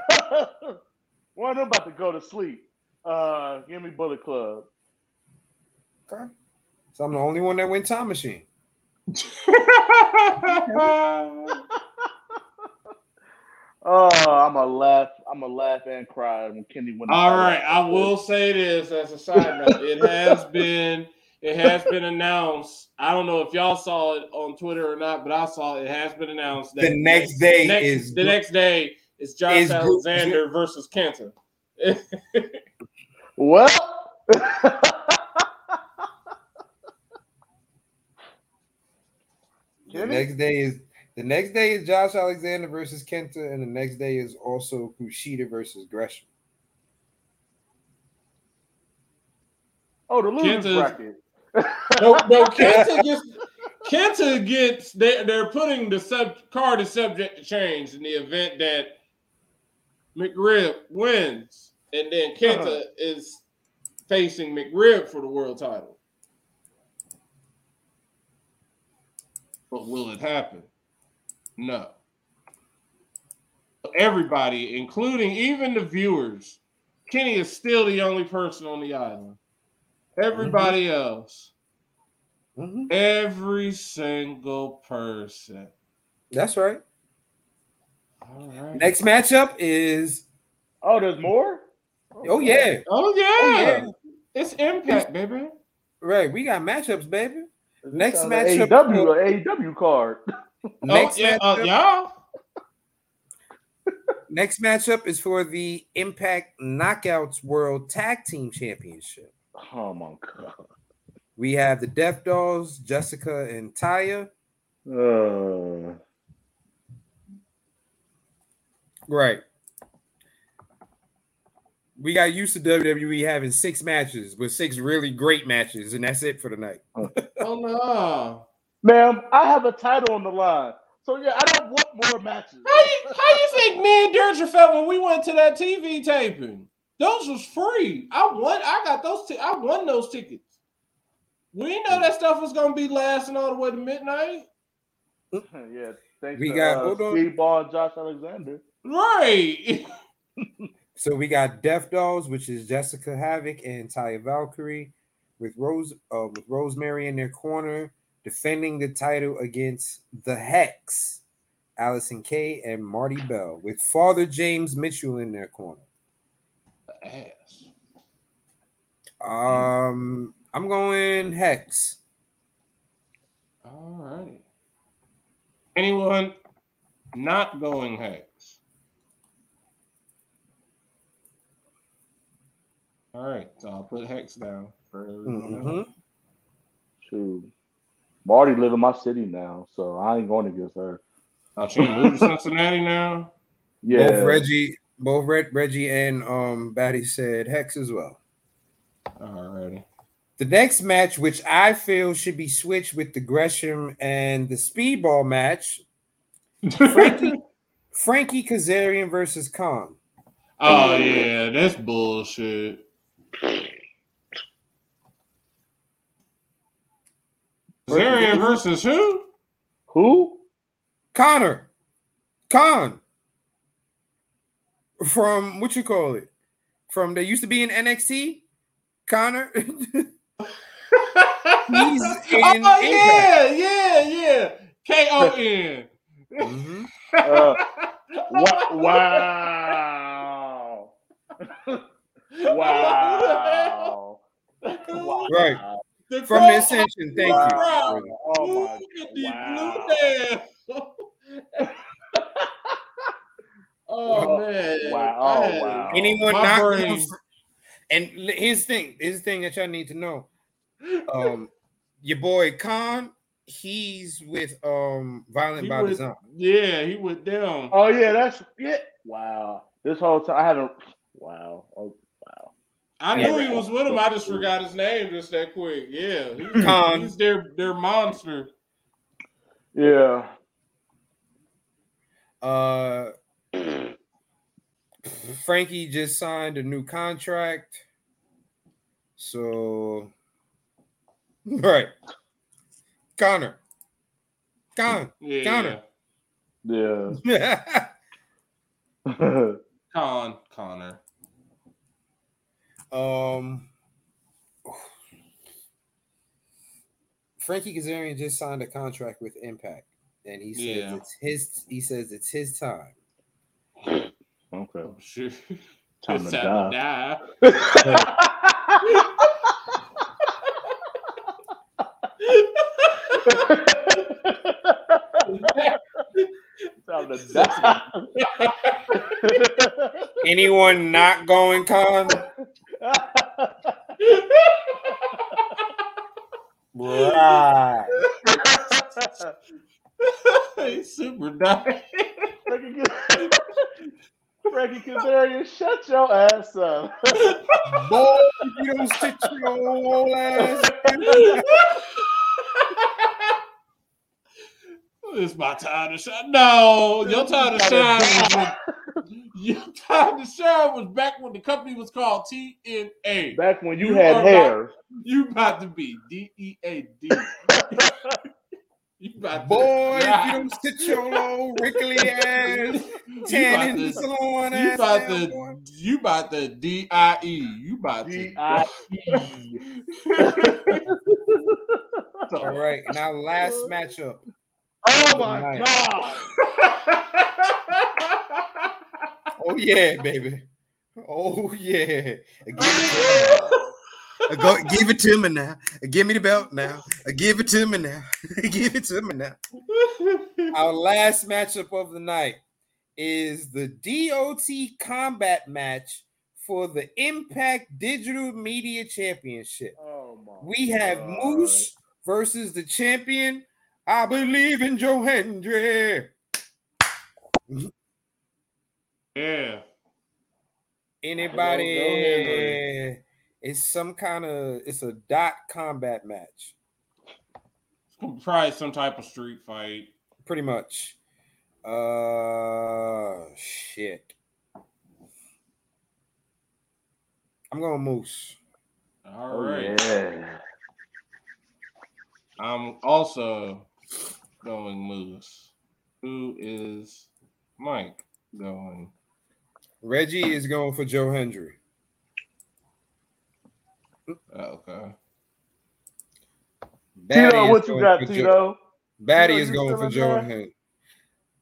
one of them about to go to sleep. Uh, give me Bullet Club. Okay. So I'm the only one that went Time Machine. Oh, I'm a laugh. I'm a laugh and cry when Kenny went. All right, I will say this as a side note. It has been, it has been announced. I don't know if y'all saw it on Twitter or not, but I saw it, it has been announced that the next day next, is the next day is Josh is Alexander good. versus Cancer. Well. The next day is the next day is Josh Alexander versus Kenta, and the next day is also Kushida versus Gresham. Oh, the losers Kenta's, bracket. No, no, Kenta gets Kenta gets. They, they're putting the sub card is subject to change in the event that McRib wins, and then Kenta uh-huh. is facing McRib for the world title. But will it happen? No. Everybody, including even the viewers, Kenny is still the only person on the island. Everybody mm-hmm. else, mm-hmm. every single person. That's right. All right. Next matchup is. Oh, there's more? Okay. Oh, yeah. Oh, yeah. Oh, yeah. It's Impact, baby. Right. We got matchups, baby. Next matchup, A E W, A E W card. Next oh, yeah, matchup, uh, y'all. Next matchup is for the Impact Knockouts World Tag Team Championship. Oh my god! We have the Death Dolls, Jessica and Taya. Uh. Right. We got used to W W E having six matches with six really great matches, and that's it for the night. Oh, no. Ma'am, I have a title on the line. So, yeah, I don't want more matches. How you, how you think me and Deirdre felt when we went to that T V taping? Those was free. I won. I got those. T- I won those tickets. We didn't know that stuff was going to be lasting all the way to midnight. Yeah. Thanks we to, got uh, Steve Ball and Josh Alexander. Right. So we got Death Dolls, which is Jessica Havoc and Taya Valkyrie, with Rose, uh, with Rosemary in their corner, defending the title against the Hex, Allison Kay and Marty Bell, with Father James Mitchell in their corner. Ass. Um, I'm going Hex. All right. Anyone not going Hex? All right, so I'll put Hex down for everyone mm-hmm. else. Shoot. Marty live in my city now, so I ain't going against her. Oh, she lives in Cincinnati now? Yeah. Both Reggie, both Reg, Reggie and um, Batty said Hex as well. All righty. The next match, which I feel should be switched with the Gresham and the Speedball match, Frankie, Frankie Kazarian versus Khan. Oh, yeah, that's bullshit. Kazarian versus who? Who? Connor. Khan. From what you call it? From they used to be in N X T? Connor. He's in oh, yeah, yeah, yeah. K O N. Mm-hmm. uh, wh- wow. Wow. Wow. Right. The From the Ascension, thank wow. you. Oh my wow. Oh man. Wow. Oh, wow. Anyone not and here's the thing, here's the thing that y'all need to know. Um your boy Khan, he's with um Violent he by with, Design. Yeah, he with them. Oh yeah, that's it. Wow. This whole time I haven't wow. Oh wow. I knew he was with him. I just forgot his name just that quick. Yeah, he, he's their their monster. Yeah. Uh, Frankie just signed a new contract. So, all right, Connor, Con, yeah. Connor, yeah, Con, Connor. Um, Frankie Kazarian just signed a contract with Impact, and he says yeah. it's his. He says it's his time. Okay, oh, sure. time, it's to, time die. to die. Anyone not going Con? Right. He's super dumb. Frankie Kazarian, shut your ass up. Boy, you don't sit your old ass. It's my time to shine. No, your time to shine. Was, your time to shine was back when the company was called T N A. Back when you, you had hair. About, you about to be D E A D. You about Boy, to if you don't sit your little wrinkly ass tan in the salon you ass. About to, you about to D I E. You about D I E. All right, and our last matchup. Oh my night. God! Oh yeah, baby. Oh yeah. Go, give it to me now. Give me the belt now. Give it to me now. Give it to me now. Our last matchup of the night is the D O T combat match for the Impact Digital Media Championship. Oh my we have God. Moose versus the champion. I believe in Joe Hendry. Yeah. Anybody? It's some kind of it's a dot combat match. Probably some type of street fight. Pretty much. Uh, shit. I'm going Moose. All right. Oh, yeah. I'm also going Moose. Who is Mike going? Reggie is going for Joe Hendry. Okay. Batty Tito, what you got, Tito? Joe. Batty Tito, is going for Joe Hendry.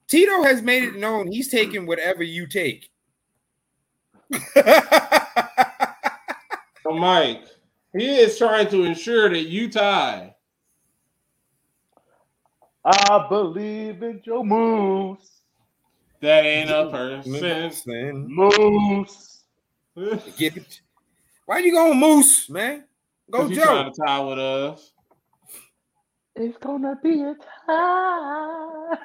Tito has made it known he's taking whatever you take. So, Mike, he is trying to ensure that you tie. I believe in your moves. That ain't a person. Moose. Give it. Why you going Moose, man? Go Joe. You trying to tie with us. It's gonna be a tie.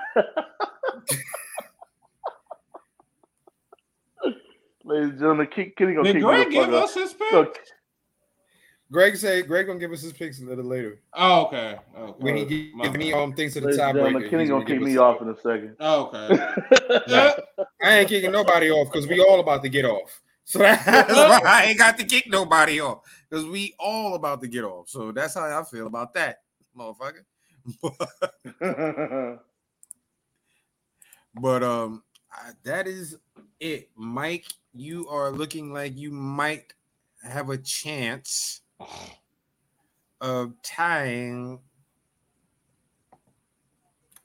Ladies and gentlemen, Kenny gonna Did keep Greg give us his pick? So, Greg said Greg gonna give us his picks a little later. Oh, okay. okay. When he gives me um things to the top, Kenny gonna kick me off in a second. Oh, okay. Yeah. I ain't kicking nobody off because we all about to get off. So that's why I ain't got to kick nobody off because we all about to get off. So that's how I feel about that, motherfucker. But um, I, that is it, Mike. You are looking like you might have a chance of tying,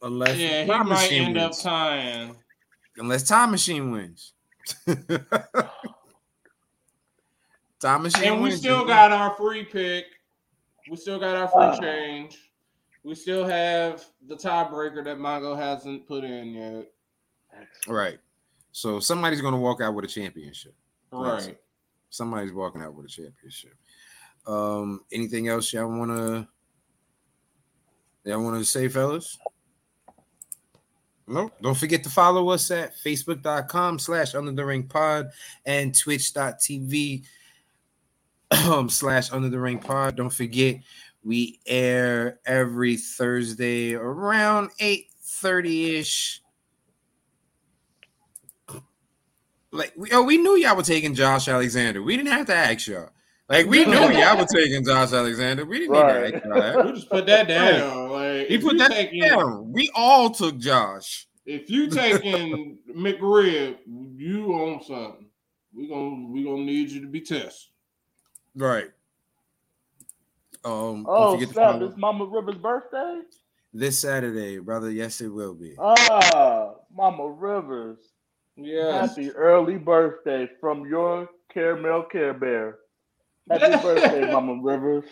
unless yeah, time he might machine end wins. Up tying, unless Time Machine wins. Time Machine, and we wins still got win. Our free pick. We still got our free uh, change. We still have the tiebreaker that Mongo hasn't put in yet. Right. So somebody's going to walk out with a championship. Right. right. Somebody's walking out with a championship. Um, anything else y'all wanna y'all wanna say, fellas? Nope. Don't forget to follow us at facebook dot com slash under the ring pod and twitch dot t v slash Under the Ring Pod. Don't forget, we air every Thursday around eight thirty-ish. Like, we, oh, we knew y'all were taking Josh Alexander. We didn't have to ask y'all. Like, we knew y'all were taking Josh Alexander. We didn't right. need to ask y'all that. We just put that down. Like, he put that taking, down. We all took Josh. If you taking McRib, you on something. We're gonna we gonna need you to be tested. Right. Um, oh, stop. It's Mama River's birthday? This Saturday, brother. Yes, it will be. Ah, Mama Rivers. Yes. Happy early birthday from your Caramel Care Bear. Happy birthday, Mama Rivers.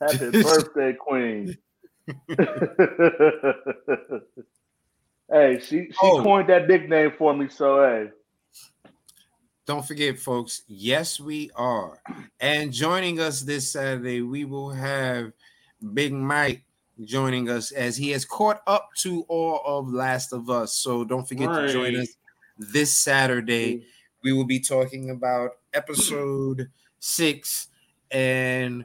Happy birthday, Queen. Hey, she, she oh. coined that nickname for me, so hey. Don't forget, folks, yes, we are. And joining us this Saturday, we will have Big Mike joining us as he has caught up to all of Last of Us. So don't forget right. to join us this Saturday. We will be talking about episode six. And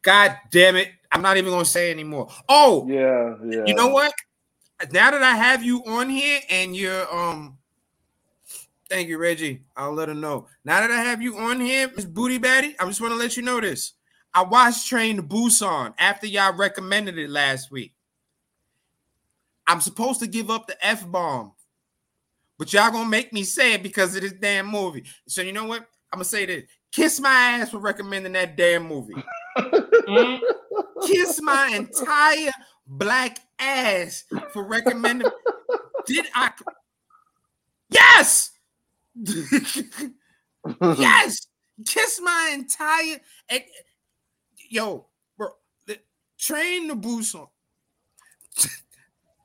God damn it, I'm not even going to say anymore. Oh, yeah, yeah. You know what? Now that I have you on here and you're um thank you, Reggie. I'll let her know. Now that I have you on here, Miss Booty Batty, I just want to let you know this. I watched Train to Busan after y'all recommended it last week. I'm supposed to give up the F-bomb, but y'all gonna make me say it because of this damn movie. So you know what? I'm gonna say this. Kiss my ass for recommending that damn movie. Kiss my entire black ass for recommending. Did I? Yes. Yes. Kiss my entire. Yo, bro. The, Train to Busan.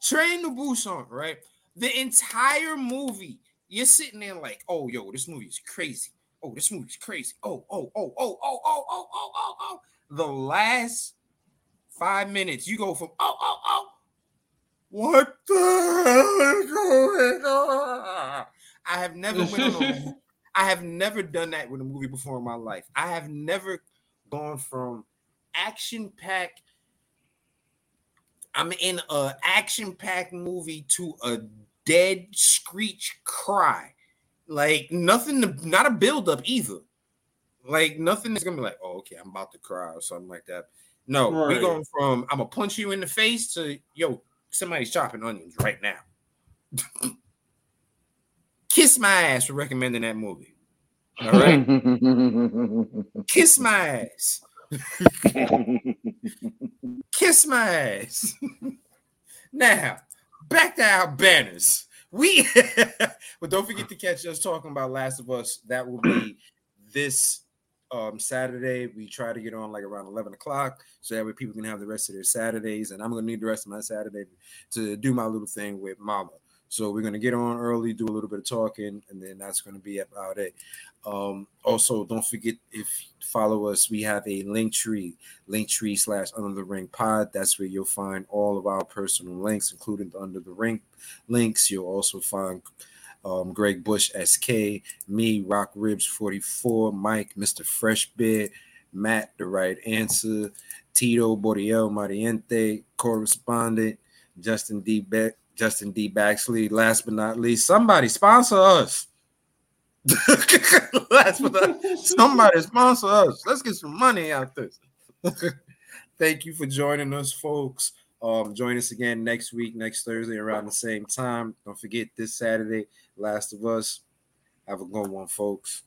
Train to Busan, right? The entire movie. You're sitting there like, oh, yo, this movie is crazy. Oh, this movie is crazy. Oh, oh, oh, oh, oh, oh, oh, oh, oh, oh. The last five minutes, you go from oh, oh, oh. What the hell is going on? I have never went on a, I have never done that with a movie before in my life. I have never gone from action-packed. I'm in an action-packed movie to a dead screech cry. Like nothing, to, not a build-up either. Like nothing is gonna be like, oh, okay, I'm about to cry or something like that. No, right. We're going from I'm gonna punch you in the face to yo, somebody's chopping onions right now. Kiss my ass for recommending that movie. All right. Kiss my ass. Kiss my ass. Now, back to our banners. We but don't forget to catch us talking about Last of Us. That will be this um, Saturday. We try to get on like around eleven o'clock so that way people can have the rest of their Saturdays. And I'm going to need the rest of my Saturday to do my little thing with Mama. So we're going to get on early, do a little bit of talking, and then that's going to be about it. Um, also, don't forget, if you follow us, we have a link tree, link tree slash Under the Ring Pod. That's where you'll find all of our personal links, including the Under the Ring links. You'll also find um, Greg Bush, S K, me, Rock Ribs forty-four, Mike, Mister Freshbeard, Matt, The Right Answer, Tito, Bordiel, Mariente, Correspondent, Justin D. Beck, Justin D. Baxley, last but not least, somebody sponsor us. Last but not least, somebody sponsor us. Let's get some money out this. Thank you for joining us, folks. Um, join us again next week, next Thursday, around the same time. Don't forget this Saturday, Last of Us. Have a good one, folks.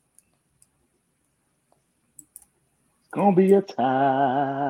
It's gonna be a time.